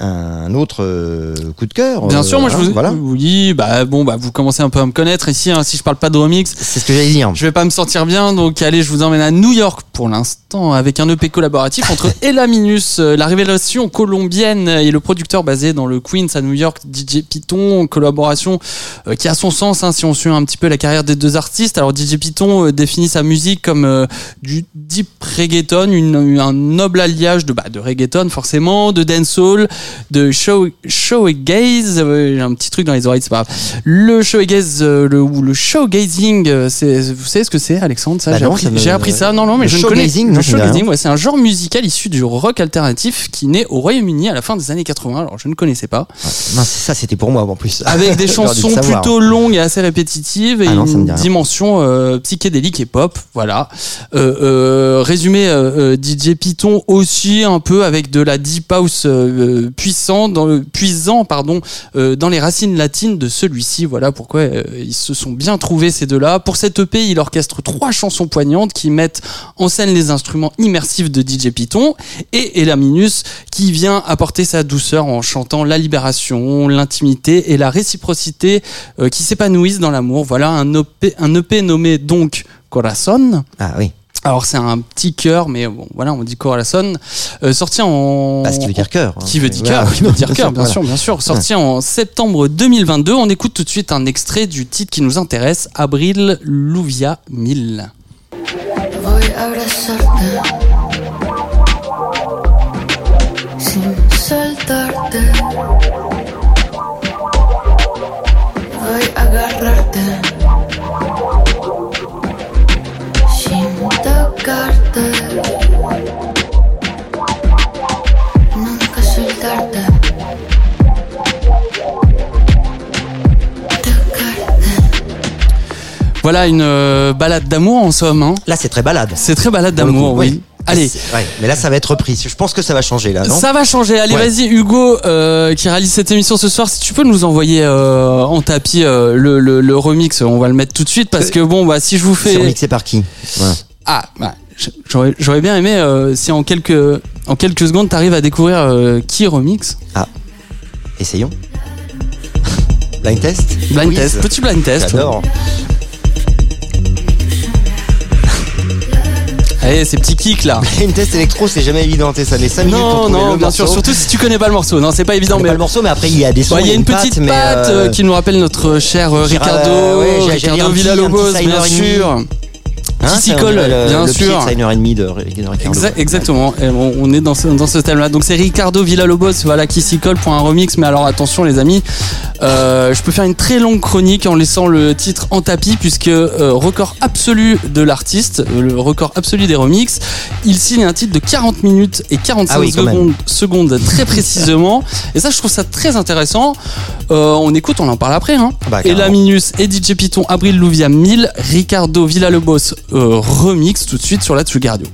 euh, un autre euh, coup de cœur. Bien euh, sûr, voilà, moi, je vous, voilà. vous dis, bah, bon, bah, vous commencez un peu à me connaître ici, hein, si je parle pas de remix. C'est ce que je vais pas me sentir bien, donc allez, je vous emmène à New York pour l'instant avec un E P collaboratif entre Elaminus, la révélation colombienne, et le producteur basé dans le Queens à New York, D J Python, collaboration euh, qui a son sens hein, si on suit un petit peu la carrière des deux artistes. Alors D J Python euh, définit sa musique comme euh, du deep reggaeton, une, un noble alliage de, bah, de reggaeton forcément, de dancehall, de show, showgaze, euh, j'ai un petit truc dans les oreilles, c'est pas grave. Le showgaze euh, le, ou le showgazing, euh, c'est, vous savez ce que c'est, Alexandre, ça, bah j'ai, non, appris, ça me... j'ai appris ça. Non, non, mais le je ne connais. le shoegazing, ouais, c'est un genre musical issu du rock alternatif qui naît au Royaume-Uni à la fin des années quatre-vingts. Alors je ne connaissais pas. Ah, mince, ça c'était pour moi en plus. Avec des chansons plutôt longues et assez répétitives et ah non, une dimension euh, psychédélique et pop. Voilà. Euh, euh, résumé, euh, D J Python aussi un peu avec de la deep house euh, puissant dans le puisant pardon euh, dans les racines latines de celui-ci. Voilà pourquoi euh, ils se sont bien trouvés ces deux-là. Pour cette E P, il orchestre trois chansons poignantes qui mettent en scène les instruments immersifs de D J Python et Elaminus qui vient apporter sa douceur en chantant la libération, l'intimité et la réciprocité euh, qui s'épanouissent dans l'amour. Voilà un E P, un E P nommé donc Corazon. Ah oui. Alors c'est un petit cœur, mais bon voilà, on dit Corazon, euh, sorti en parce qu'il veut dire cœur, hein. qui veut dire voilà. cœur, qui veut dire cœur, bien voilà. sûr, bien sûr, sorti ouais. en septembre deux mille vingt-deux. On écoute tout de suite un extrait du titre qui nous intéresse, Abril Louvia mille. Voy a abrazarte sin soltarte. Voy a agarrarte sin tocarte. Nunca soltarte. Voilà une euh, balade d'amour en somme. Hein. Là, c'est très balade. C'est très balade d'amour, coup, oui. oui. Allez, ouais, mais là ça va être repris. Je pense que ça va changer là, non ? Ça va changer. Allez, ouais. vas-y Hugo, euh, qui réalise cette émission ce soir. Si tu peux nous envoyer euh, en tapis euh, le, le, le remix, on va le mettre tout de suite parce que bon, bah si je vous fais. C'est remixé par qui ? Ouais. Ah, bah, j'aurais, j'aurais bien aimé euh, si en quelques en quelques secondes t'arrives à découvrir euh, qui remix. Ah, essayons. Blind test. Blind oui, test. Petit blind test. J'adore. Ouais. Allez, ces petits kicks là. Une test électro, c'est jamais évident, ça met cinq minutes pour trouver le morceau. Non, non, bien sûr, surtout si tu connais pas le morceau. Non, c'est pas évident, mais pas le morceau, mais après il y a des sons, il y a une petite patte qui nous rappelle notre cher Ricardo, Ricardo Villalobos, bien sûr. S'y colle, bien sûr. C'est une heure et demie de Ricardo. Exactement. On est dans ce dans ce thème-là. Donc c'est Ricardo Villalobos, voilà, qui s'y colle pour un remix. Mais alors attention, les amis, euh, je peux faire une très longue chronique en laissant le titre en tapis, puisque euh, record absolu de l'artiste, le record absolu des remixes, il signe un titre de quarante minutes et quarante-cinq ah oui, secondes, secondes très précisément. Et ça, je trouve ça très intéressant. Euh, on écoute, on en parle après. Hein. Bah, Elaminus et D J Python, Abril Louvia mille, Ricardo Villalobos. Euh, remix tout de suite sur la Tsuga Radio.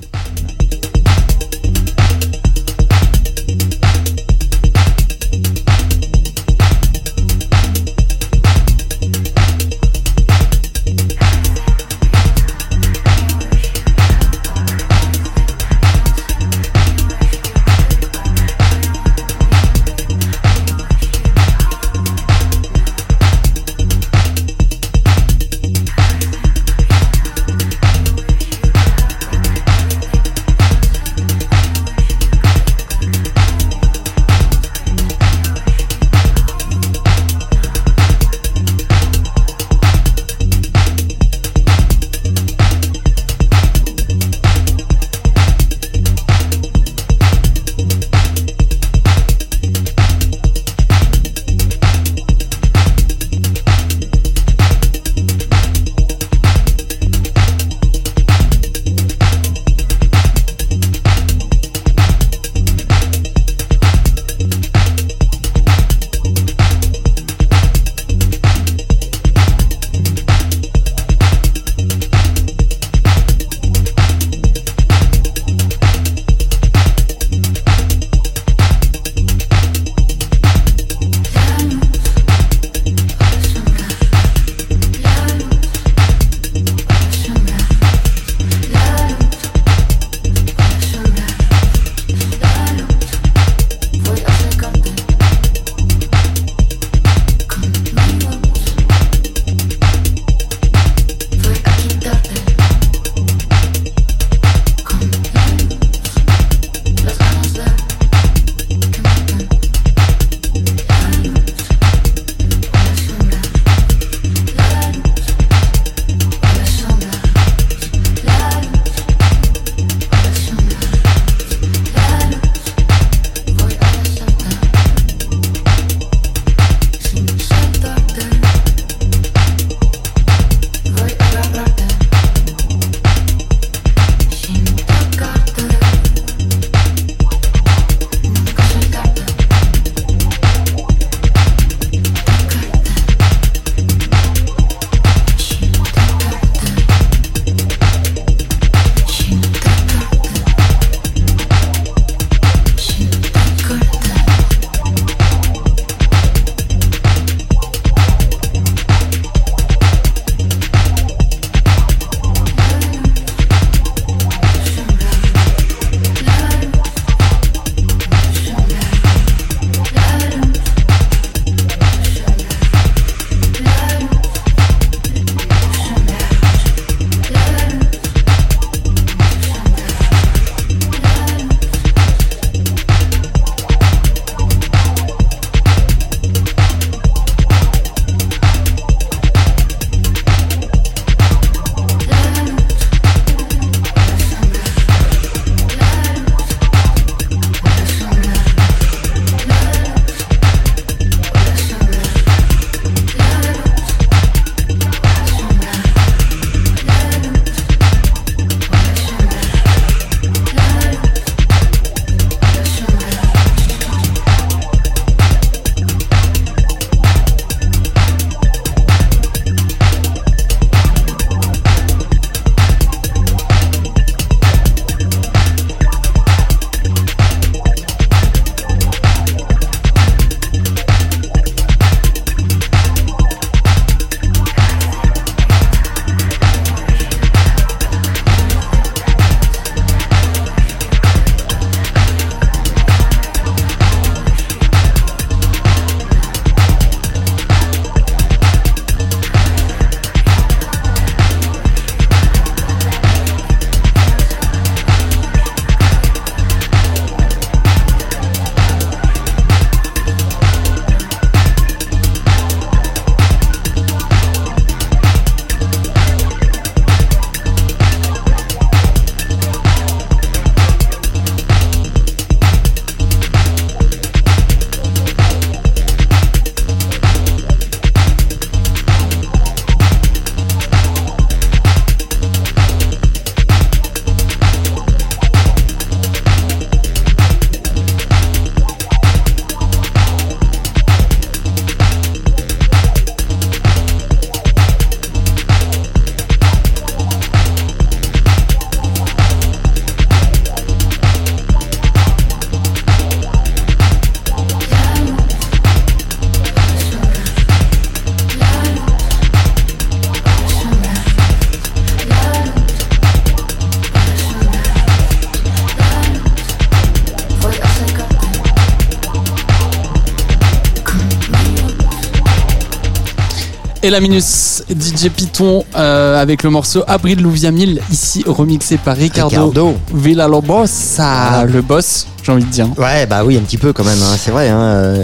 Elaminus, D J Python euh, avec le morceau Abril Louvia mille, ici remixé par Ricardo, Ricardo. Villalobos, ah, le boss, j'ai envie de dire. Ouais, bah oui, un petit peu quand même, hein, c'est vrai. Hein.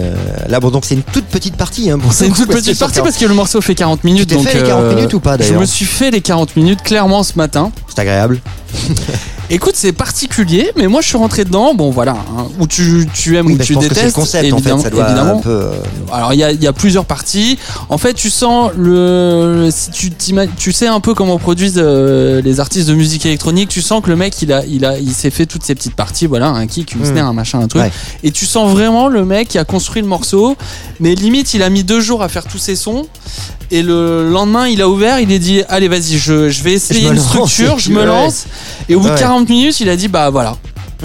Là, bon, donc c'est une toute petite partie. Hein, c'est une toute petite partie quarante... parce que le morceau fait quarante minutes. Tu t'es donc, fait les quarante euh, minutes ou pas d'ailleurs? Je me suis fait les quarante minutes clairement ce matin. C'est agréable. Écoute, c'est particulier, mais moi je suis rentré dedans. Bon, voilà, hein, où tu, tu aimes, oui, ou bah, tu je pense détestes. Que c'est le concept, évidemment, en fait, ça doit évidemment. Un peu, euh... Alors, il y a, y a plusieurs parties. En fait, tu sens le. Si tu, tu sais un peu comment produisent euh, les artistes de musique électronique. Tu sens que le mec, il a, il a, il s'est fait toutes ces petites parties. Voilà, un kick, une snare, mmh. un machin, un truc. Ouais. Et tu sens vraiment le mec qui a construit le morceau, mais limite, il a mis deux jours à faire tous ses sons. Et le lendemain, il a ouvert, il a dit allez, vas-y, je, je vais essayer je une lance, structure, je me ouais. lance. Et au bout ouais. de quarante minutes, il a dit bah voilà.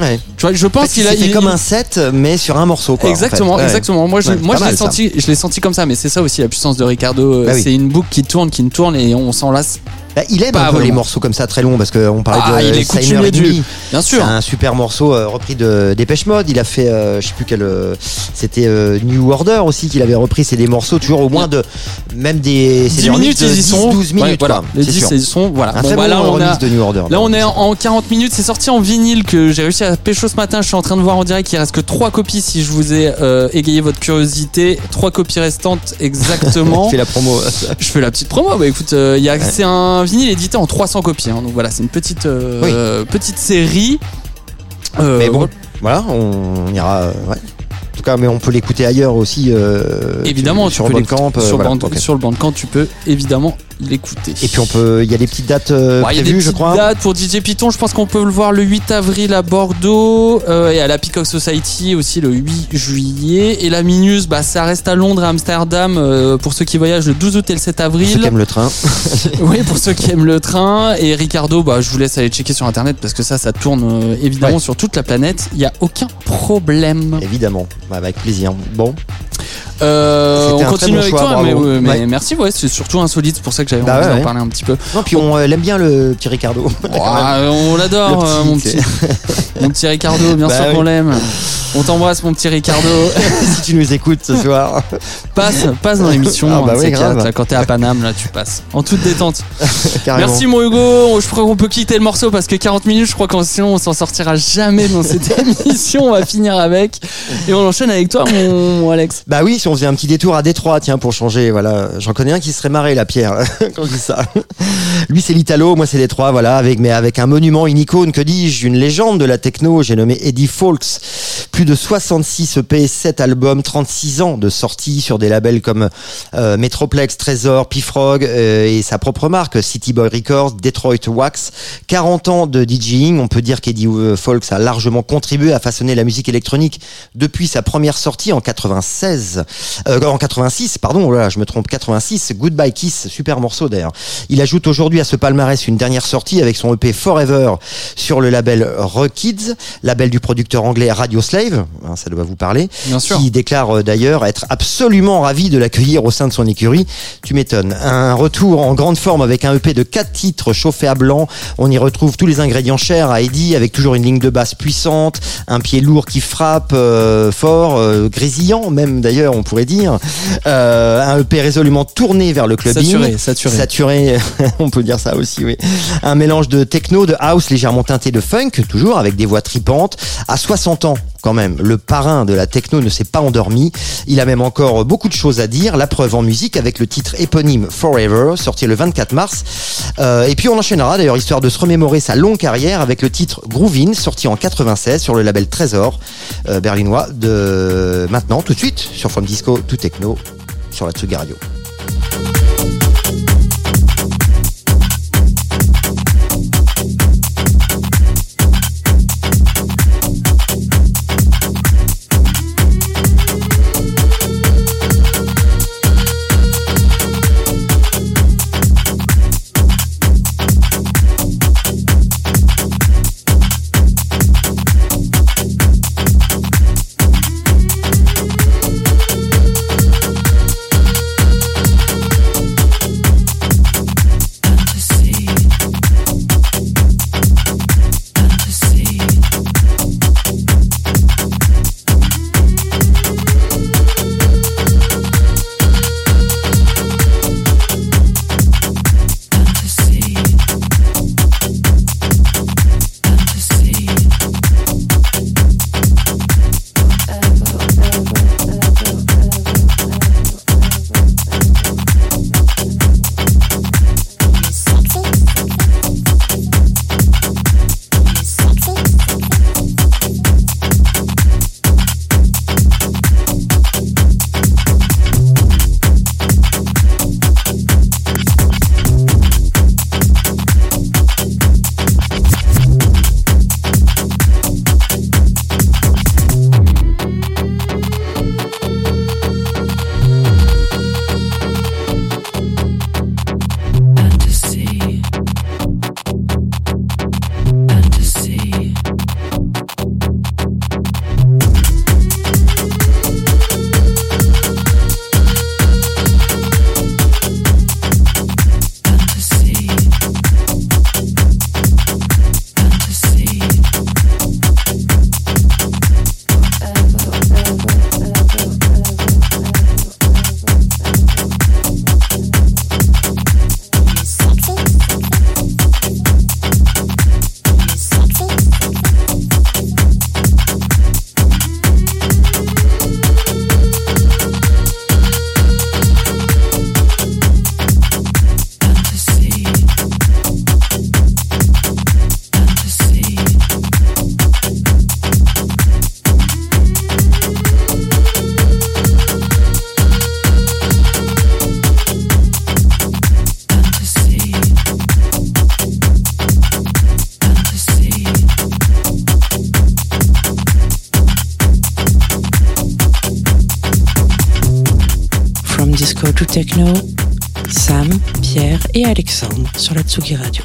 Ouais. Tu vois, je pense en fait, qu'il a. C'était il... comme un set, mais sur un morceau. Quoi, exactement, en fait. ouais. exactement. Moi, je, ouais, moi, je l'ai senti, je l'ai senti comme ça, mais c'est ça aussi la puissance de Ricardo. Bah, c'est oui. une boucle qui tourne, qui tourne, et on s'en lasse. Bah, il aime pas un peu vraiment. Les morceaux comme ça très longs parce qu'on parlait ah, de Steiner et demi. Bien sûr. C'est un super morceau euh, repris de Dépêche Mode. Il a fait, euh, je sais plus quel, euh, c'était euh, New Order aussi qu'il avait repris. C'est des morceaux toujours au moins de même des. C'est dix des minutes, de ils y sont. douze minutes, ouais, voilà. Les dix, ils y sont. Voilà. Un bon, très bah, bon là, on a, de New Order. Là, on est en quarante minutes. C'est sorti en vinyle que j'ai réussi à pécho ce matin. Je suis en train de voir en direct qu'il reste que trois copies. Si je vous ai euh, égayé votre curiosité, trois copies restantes exactement. Tu fais la promo. Je fais la petite promo. Bah écoute, il euh, y a ouais. c'est un. vinyle édité en trois cents copies, hein. Donc voilà, c'est une petite euh, oui. euh, petite série euh, mais bon voilà, on ira euh, ouais. en tout cas, mais on peut l'écouter ailleurs aussi euh, évidemment, tu, sur, tu le Bandcamp, euh, sur, voilà, band, okay. sur le Bandcamp tu peux évidemment l'écouter. Et puis on peut, il y a des petites dates euh, bah, prévues, y a des je crois. Dates pour D J Python, je pense qu'on peut le voir le huit avril à Bordeaux euh, et à la Peacock Society aussi le huit juillet. Et la Minus, bah ça reste à Londres, à Amsterdam euh, pour ceux qui voyagent le douze août et le sept avril. Pour ceux qui aiment le train. Oui, pour ceux qui aiment le train. Et Ricardo, bah je vous laisse aller checker sur internet parce que ça, ça tourne euh, évidemment ouais. sur toute la planète. Il y a aucun problème. Évidemment, bah, avec plaisir. Bon. Euh, on continue bon avec choix, toi, mais, ouais, mais ouais. merci. Ouais, c'est surtout insolite, pour ça que j'avais bah envie ouais, d'en ouais. parler un petit peu. Non, puis on, on euh, l'aime bien le petit Ricardo. Oh, on l'adore, le petit, euh, mon, petit, mon petit Ricardo. Bien bah sûr oui. qu'on l'aime. On t'embrasse, mon petit Ricardo. Si tu nous écoutes ce soir, passe, passe dans l'émission. Ah bah hein, oui, grave. Là, quand t'es à Paname, là, tu passes en toute détente. Merci, mon Hugo. Je crois qu'on peut quitter le morceau parce que quarante minutes, je crois qu'on sinon on s'en sortira jamais dans cette émission. On va finir avec et on enchaîne avec toi, mon, mon Alex. Bah oui, si on faisait un petit détour à Détroit, tiens, pour changer, voilà. J'en connais un qui serait marré, la Pierre, quand je dis ça. Lui, c'est l'Italo, moi, c'est Détroit, voilà, avec, mais avec un monument, une icône, que dis-je, une légende de la techno, j'ai nommé Eddie Fowlkes. Plus de soixante-six E P, sept albums, trente-six ans de sortie sur des labels comme euh, Metroplex, Trésor, Pifrog euh, et sa propre marque, City Boy Records, Detroit Wax. quarante ans de DJing, on peut dire qu'Eddie Fowlkes a largement contribué à façonner la musique électronique depuis sa première sortie en quatre-vingt-seize. Euh, en quatre-vingt-six, pardon, là, je me trompe, quatre-vingt-six, Goodbye Kiss, super morceau d'ailleurs. Il ajoute aujourd'hui à ce palmarès une dernière sortie avec son E P Forever sur le label Rekids, label du producteur anglais Radio Slave, hein, ça doit vous parler, bien sûr. Qui déclare euh, d'ailleurs être absolument ravi de l'accueillir au sein de son écurie. Tu m'étonnes. Un retour en grande forme avec un E P de quatre titres chauffé à blanc. On y retrouve tous les ingrédients chers à Eddie, avec toujours une ligne de basse puissante, un pied lourd qui frappe euh, fort, euh, grésillant même d'ailleurs, on pourrait dire, euh, un E P résolument tourné vers le clubbing, saturé, saturé, saturé on peut dire ça aussi, oui. Un mélange de techno, de house légèrement teinté de funk, toujours avec des voix tripantes. À soixante ans quand même, le parrain de la techno ne s'est pas endormi. Il a même encore beaucoup de choses à dire. La preuve en musique avec le titre éponyme Forever, sorti le vingt-quatre mars. Euh, et puis on enchaînera d'ailleurs, histoire de se remémorer sa longue carrière, avec le titre Groovin, sorti en quatre-vingt-seize sur le label Trésor euh, berlinois. De maintenant, tout de suite, sur From Disco To Techno, sur la Tsuga Radio. To Techno, Sam, Pierre et Alexandre sur la Tsuga Radio.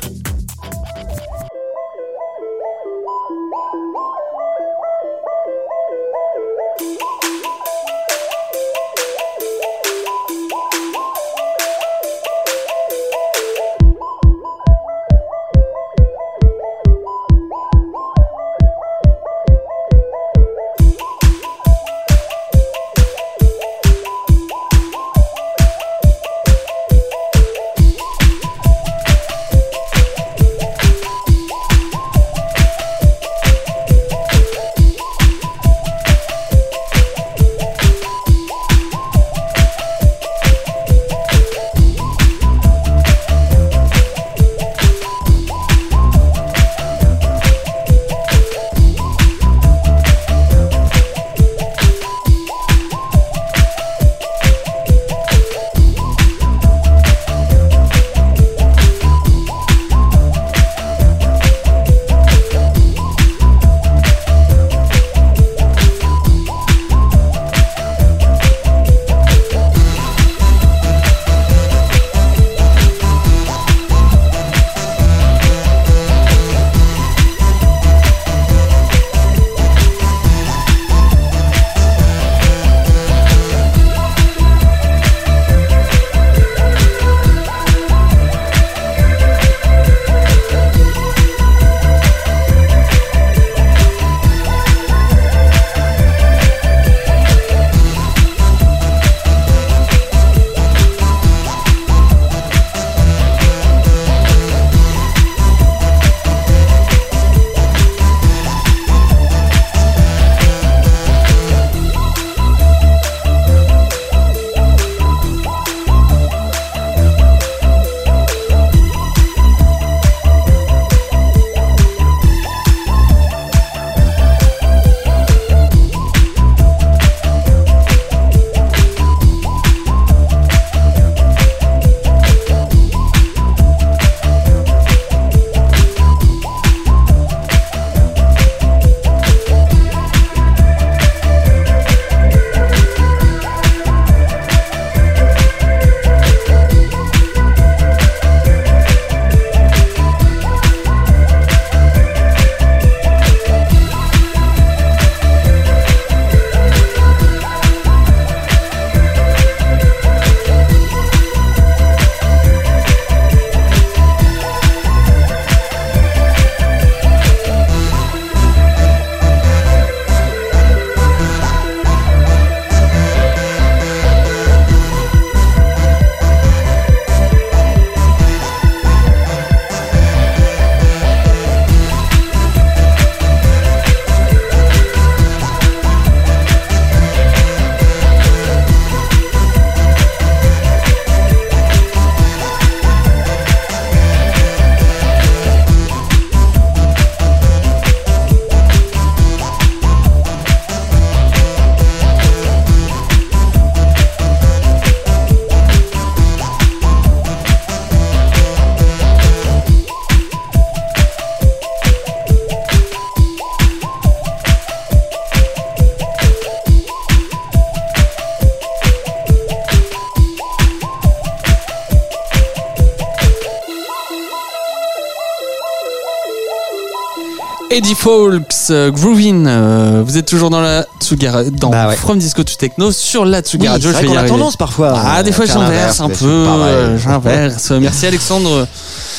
Eddie Fowlkes, euh, Groovin, euh, vous êtes toujours dans la Tsuga, dans bah ouais. From Disco to Techno sur la Tsuga Radio. Oui, c'est vrai qu'on a tendance parfois. Ah, euh, des fois j'inverse un peu, euh, j'inverse. Merci Alexandre.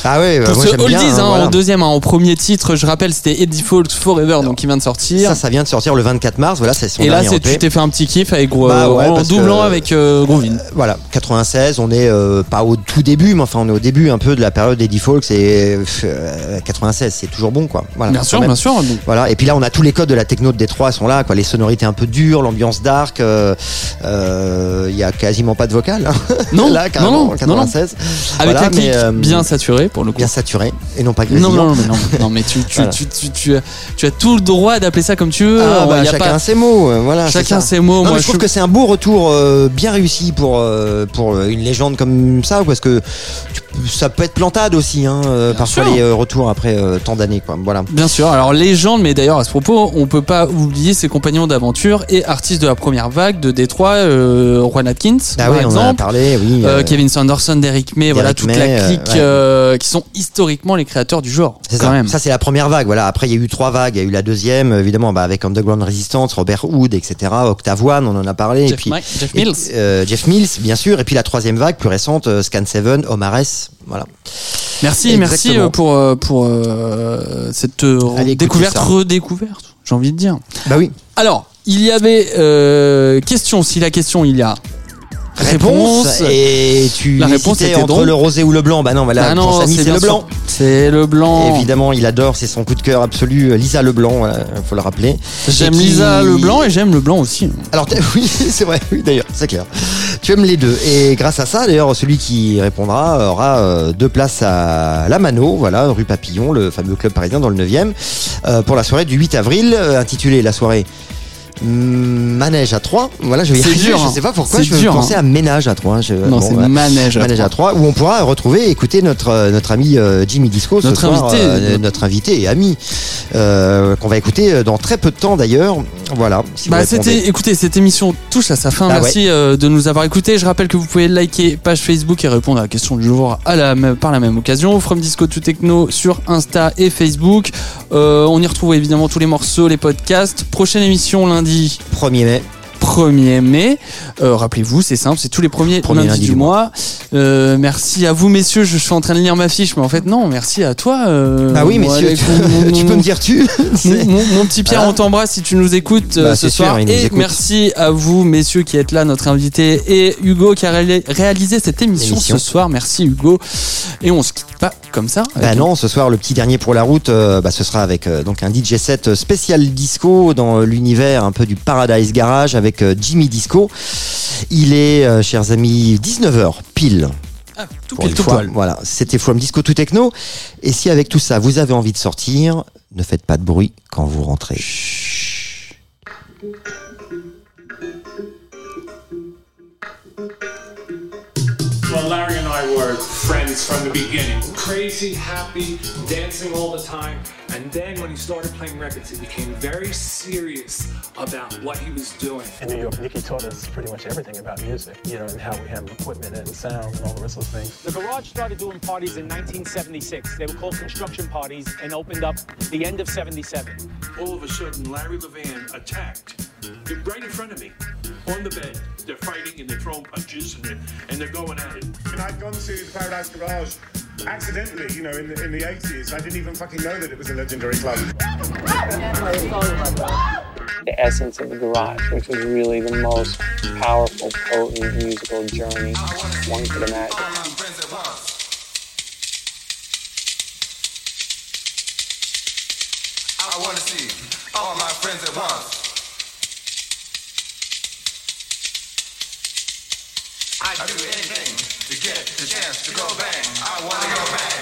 Ah ouais, bah pour moi, ce Oldies, hein, hein, voilà. En deuxième, hein, en premier titre, je rappelle, c'était Eddie Fowlkes Forever, donc qui vient de sortir. Ça, ça vient de sortir le vingt-quatre mars. Voilà, c'est son et dernier là, c'est, tu t'es fait un petit kiff avec gros, bah ouais, en doublant que, avec euh, Groovin. Voilà, quatre-vingt-seize, on est euh, pas au tout début, mais enfin, on est au début un peu de la période Eddie Fowlkes et euh, quatre-vingt-seize, c'est toujours bon, quoi. Voilà, bien sûr, même. bien sûr. Donc. Voilà, et puis là, on a tous les codes de la techno de Détroit sont là, quoi. Les sonorités un peu dures, l'ambiance dark. Il euh, euh, y a quasiment pas de vocal. Hein. Non, là, carrément, non, non, quatre-vingt-seize. Non, non. Voilà, avec la clique euh, bien saturée. pour le coup. Bien saturé et non pas grésillant. Non, non, mais, non, non, mais tu, tu, voilà. tu, tu, tu, tu, as, tu as tout le droit d'appeler ça comme tu veux. Ah, bah, y a chacun pas... ses mots. Voilà, chacun ses mots. Non, moi, je, je trouve que c'est un beau retour euh, bien réussi pour, euh, pour une légende comme ça, parce que tu, ça peut être plantade aussi, hein, parfois les euh, retours après euh, tant d'années. Quoi. Voilà. Bien sûr. Alors, légende, mais d'ailleurs, à ce propos, on peut pas oublier ses compagnons d'aventure et artistes de la première vague de Détroit, euh, Juan Atkins, ah par oui, exemple. On en a parlé, oui, euh, euh, Kevin Sanderson, Derrick May, Derrick voilà, toute May, la clique ouais. euh, qui sont historiquement les créateurs du genre. C'est quand ça. Même. Ça, c'est la première vague. Voilà. Après, il y a eu trois vagues. Il y a eu la deuxième, évidemment, bah, avec Underground Resistance, Robert Hood, et cetera. Octave One, on en a parlé. Jeff, et puis, Mike, Jeff Mills. Et, euh, Jeff Mills, bien sûr. Et puis la troisième vague, plus récente, euh, Scan Seven, Omares. Voilà. Merci, Exactement. merci pour, pour euh, cette Allez, découverte, ça. redécouverte, j'ai envie de dire. Bah oui. Alors, il y avait euh, question. Si la question, il y a. Réponse, réponse et tu la réponse était entre drôle. le rosé ou le blanc. Bah non, bah là, ah non c'est, c'est le blanc. C'est le blanc. Évidemment, il adore, c'est son coup de cœur absolu. Lisa Leblanc, voilà, faut le rappeler. J'aime qui... Lisa Leblanc et j'aime le blanc aussi. Alors oui, c'est vrai. Oui, d'ailleurs, c'est clair. Tu aimes les deux et grâce à ça, d'ailleurs, celui qui répondra aura deux places à La Mano, voilà, rue Papillon, le fameux club parisien dans le neuvième, euh, pour la soirée du huit avril, euh, intitulée la soirée. Manège à trois, voilà, je vais y arriver. Dur, hein. Je sais pas pourquoi c'est je dur, pensais hein. à Ménage à trois. Je... Non, bon, c'est ouais. Manège, à, manège trois. à trois, où on pourra retrouver, écouter notre notre ami euh, Jimmy Disco, notre ce soir, invité, euh, notre invité et ami, euh, qu'on va écouter dans très peu de temps d'ailleurs. Voilà. Si bah, c'était, écoutez, cette émission touche à sa fin. Ah, Merci ouais. euh, de nous avoir écoutés. Je rappelle que vous pouvez liker page Facebook et répondre à la question du jour à la par la même occasion. From Disco to Techno sur Insta et Facebook. Euh, on y retrouve évidemment tous les morceaux, les podcasts. Prochaine émission lundi. premier mai premier mai euh, rappelez-vous, c'est simple, c'est tous les premiers Premier lundis lundi du mois, mois. Euh, merci à vous messieurs, je suis en train de lire ma fiche mais en fait non, merci à toi euh, ah oui messieurs, avec, tu, tu peux me dire tu mon, mon, mon petit Pierre, ah. on t'embrasse si tu nous écoutes bah, ce soir sûr, et merci à vous messieurs qui êtes là, notre invité et Hugo qui a ré- réalisé cette émission, émission ce soir, merci Hugo, et on se quitte pas comme ça. Bah non, ce soir le petit dernier pour la route, euh, bah, ce sera avec euh, donc un D J set spécial disco dans l'univers un peu du Paradise Garage avec Jimmy Disco. Il est, euh, chers amis, dix-neuf heures pile. Ah, tout pile, tout poil. Voilà, c'était From Disco to Techno. Et si avec tout ça, vous avez envie de sortir, ne faites pas de bruit quand vous rentrez. Chut. Well, Larry and I were friends from the beginning. Crazy, happy, dancing all the time. And then when he started playing records, he became very serious about what he was doing. In New York, Nicky taught us pretty much everything about music, you know, and how we have equipment and sound and all the rest of the things. The Garage started doing parties in nineteen seventy-six. They were called construction parties and opened up the end of seventy-seven. All of a sudden, Larry Levan attacked right in front of me, on the bed. They're fighting and they're throwing punches and they're, and they're going at it. And I'd gone to the Paradise Garage accidentally, you know, in the in the eighties. I didn't even fucking know that it was a legendary club. The essence of the garage, which was really the most powerful, potent musical journey one could imagine. I want to see all my friends at once. I'd do anything to get the chance to go bang. I wanna go bang.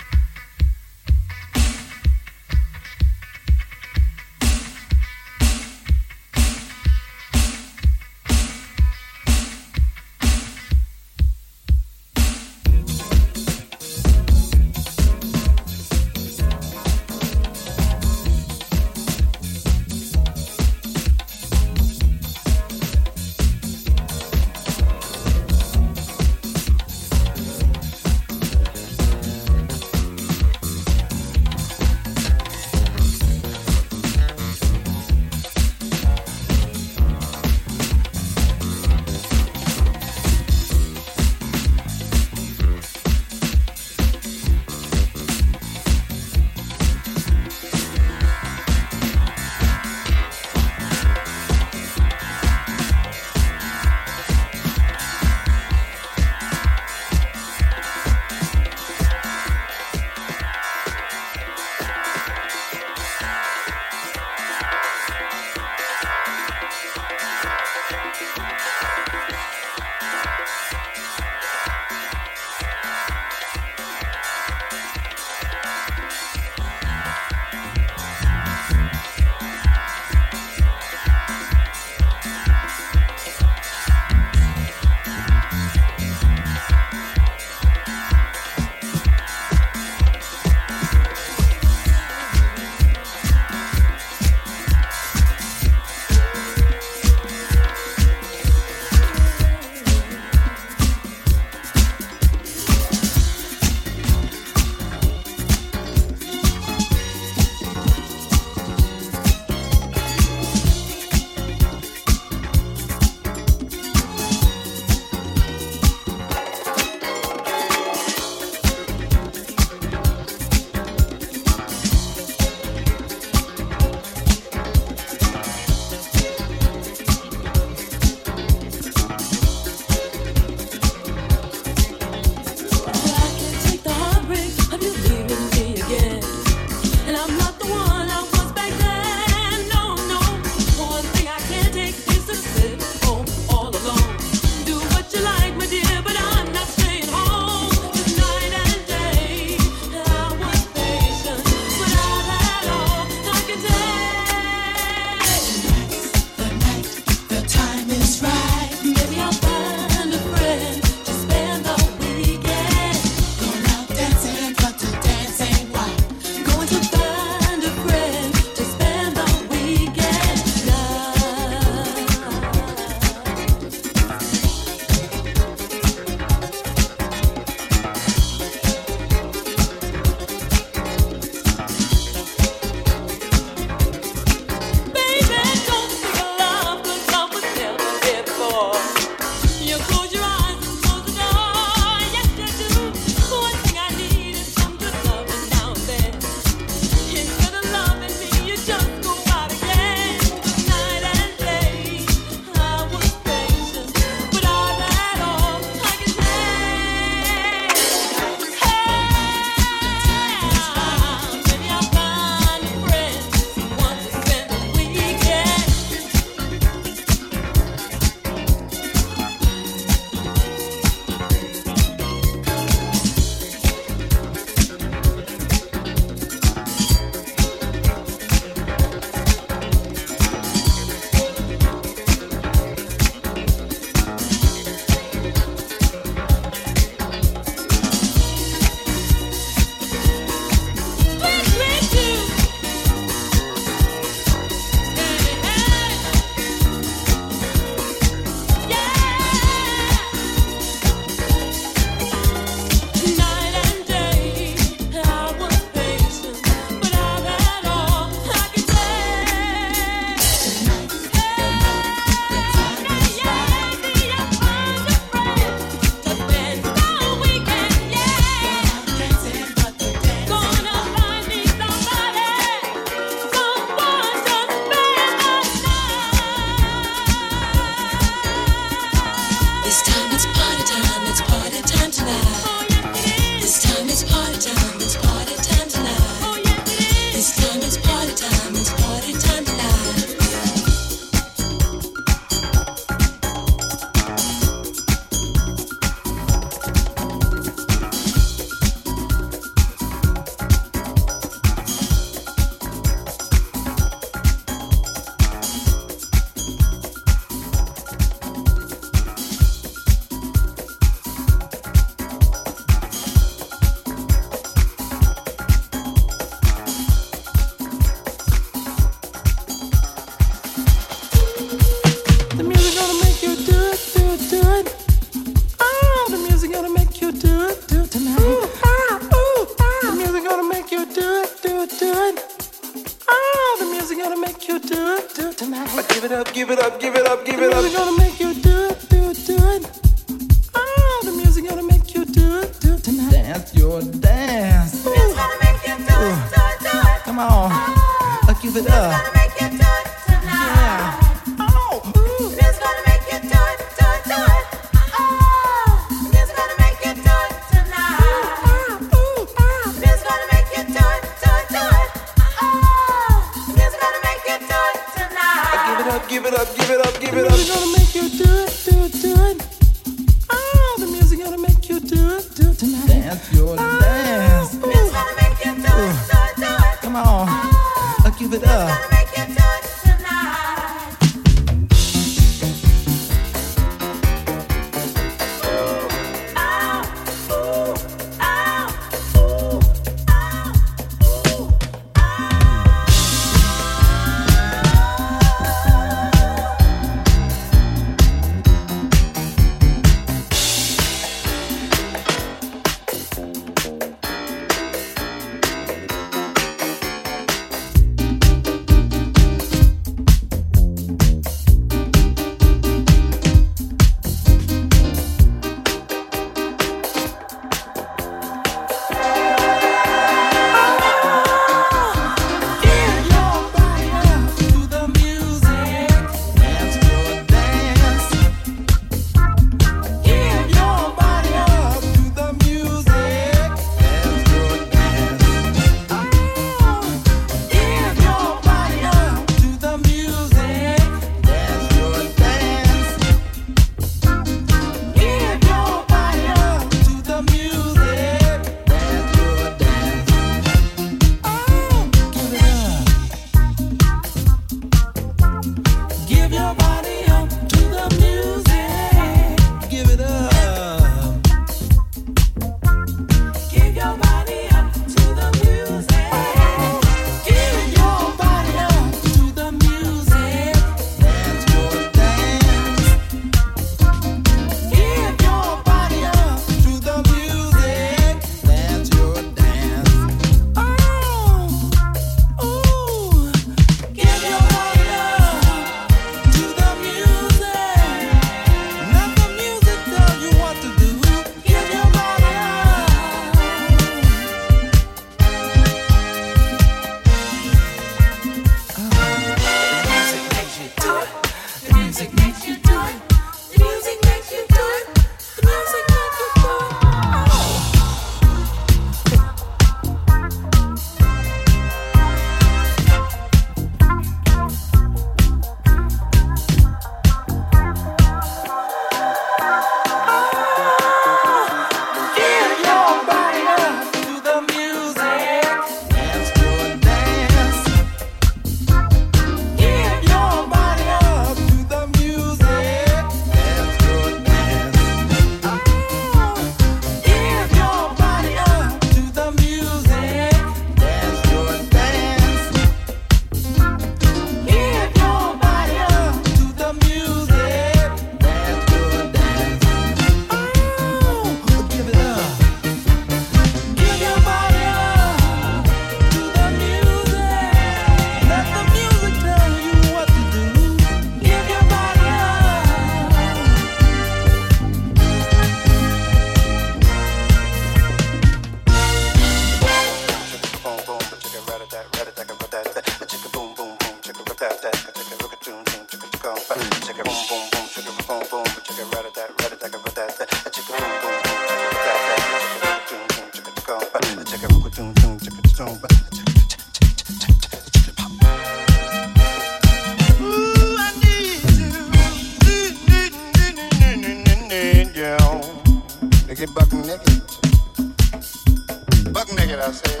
I said.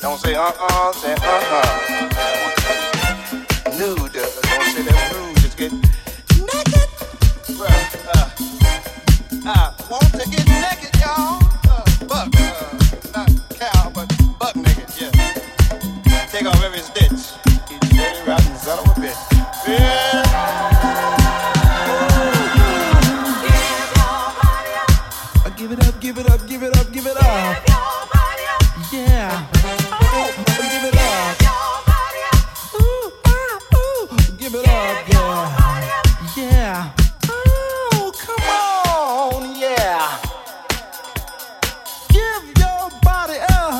Don't say uh-uh, say uh-huh. Nude, don't say that rude, just get naked. Bruh, uh, I want to get naked, y'all. Uh, buck, uh, not cow, but buck naked, yeah. Take off every stitch. You dirty, rotten son of a bitch. Yeah. Give it up, give it up, give it up. Give your body up. Yeah. Oh, give it up. Give your body up. Ooh, ah, ooh. Give it up, yeah. Yeah. Oh, come on, yeah. Give your body up.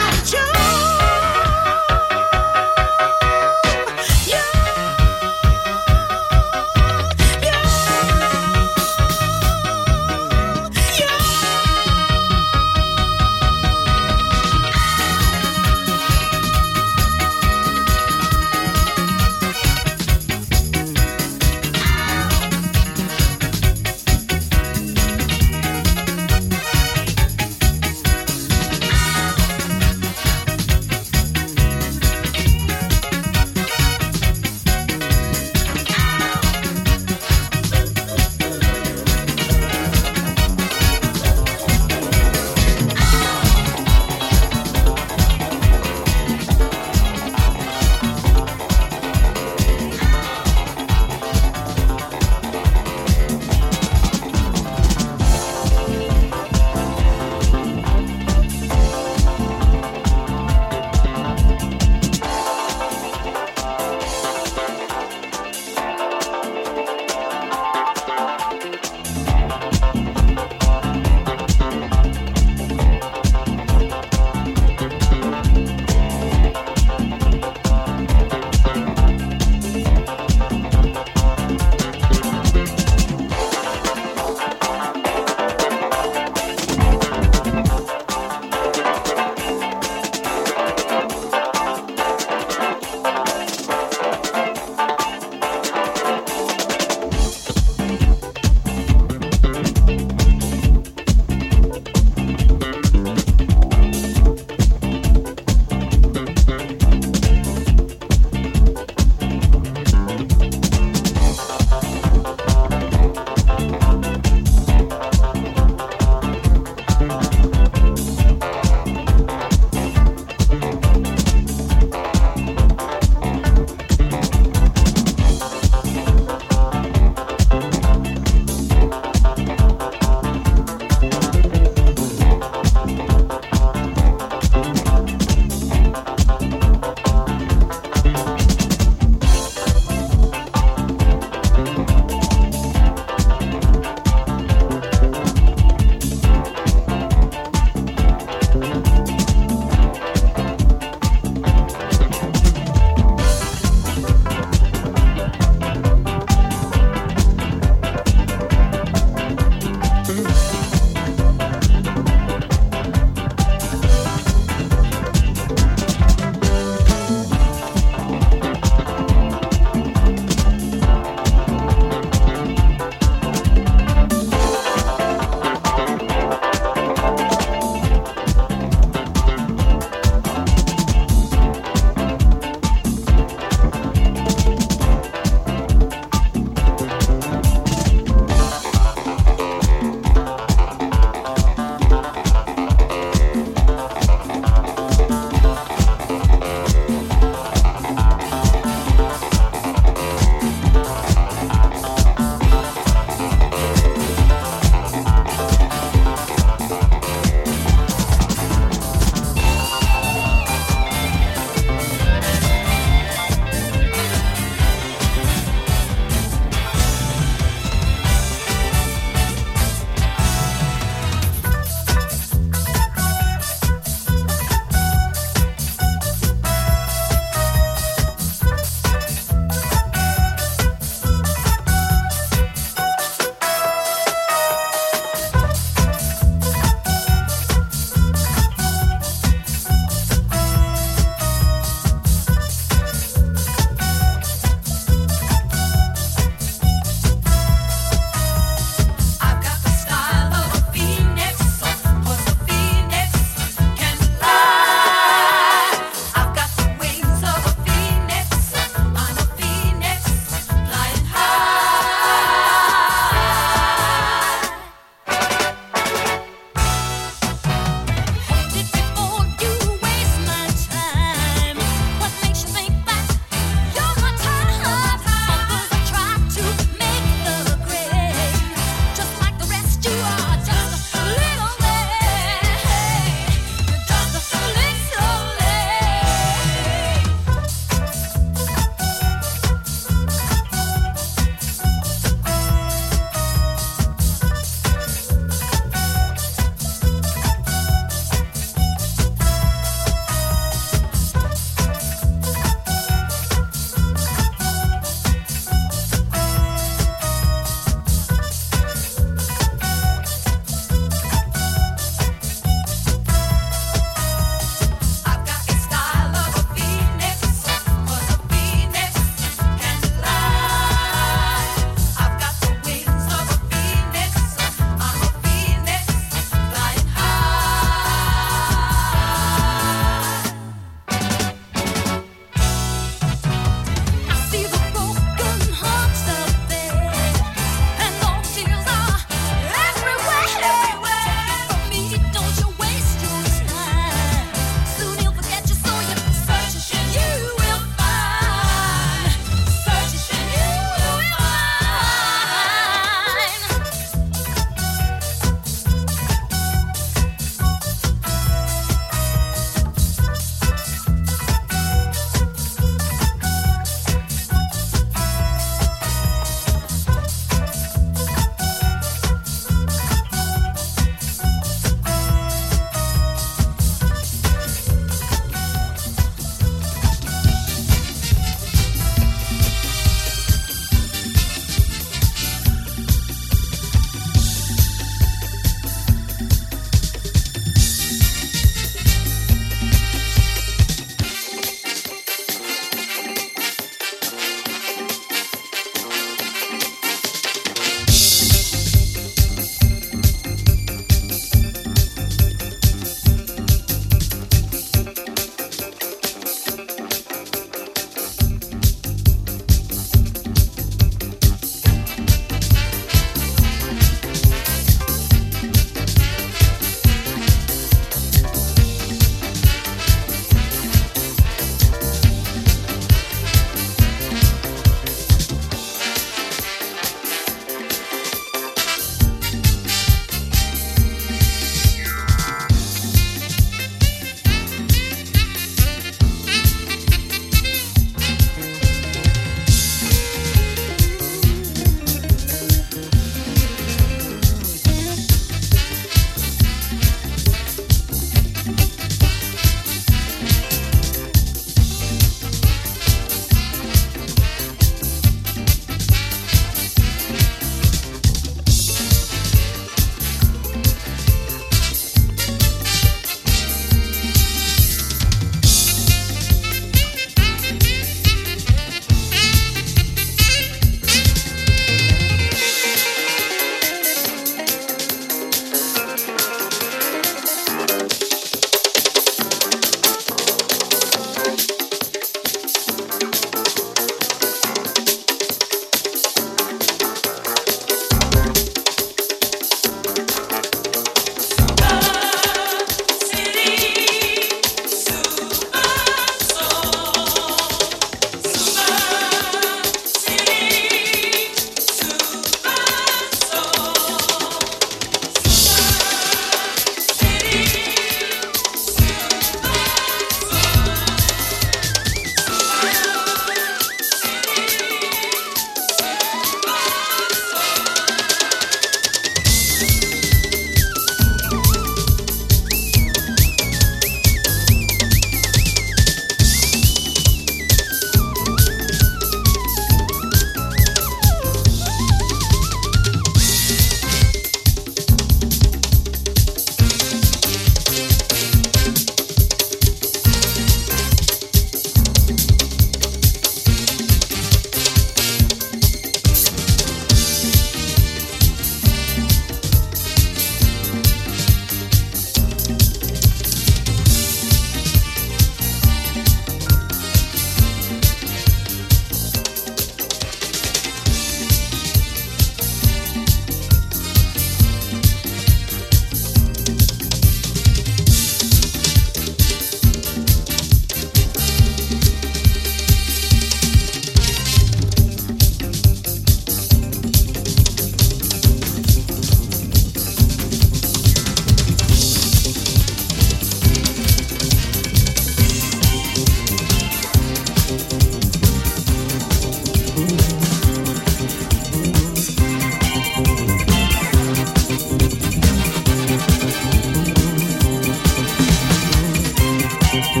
Oh,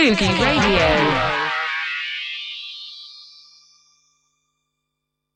Tsuga Radio.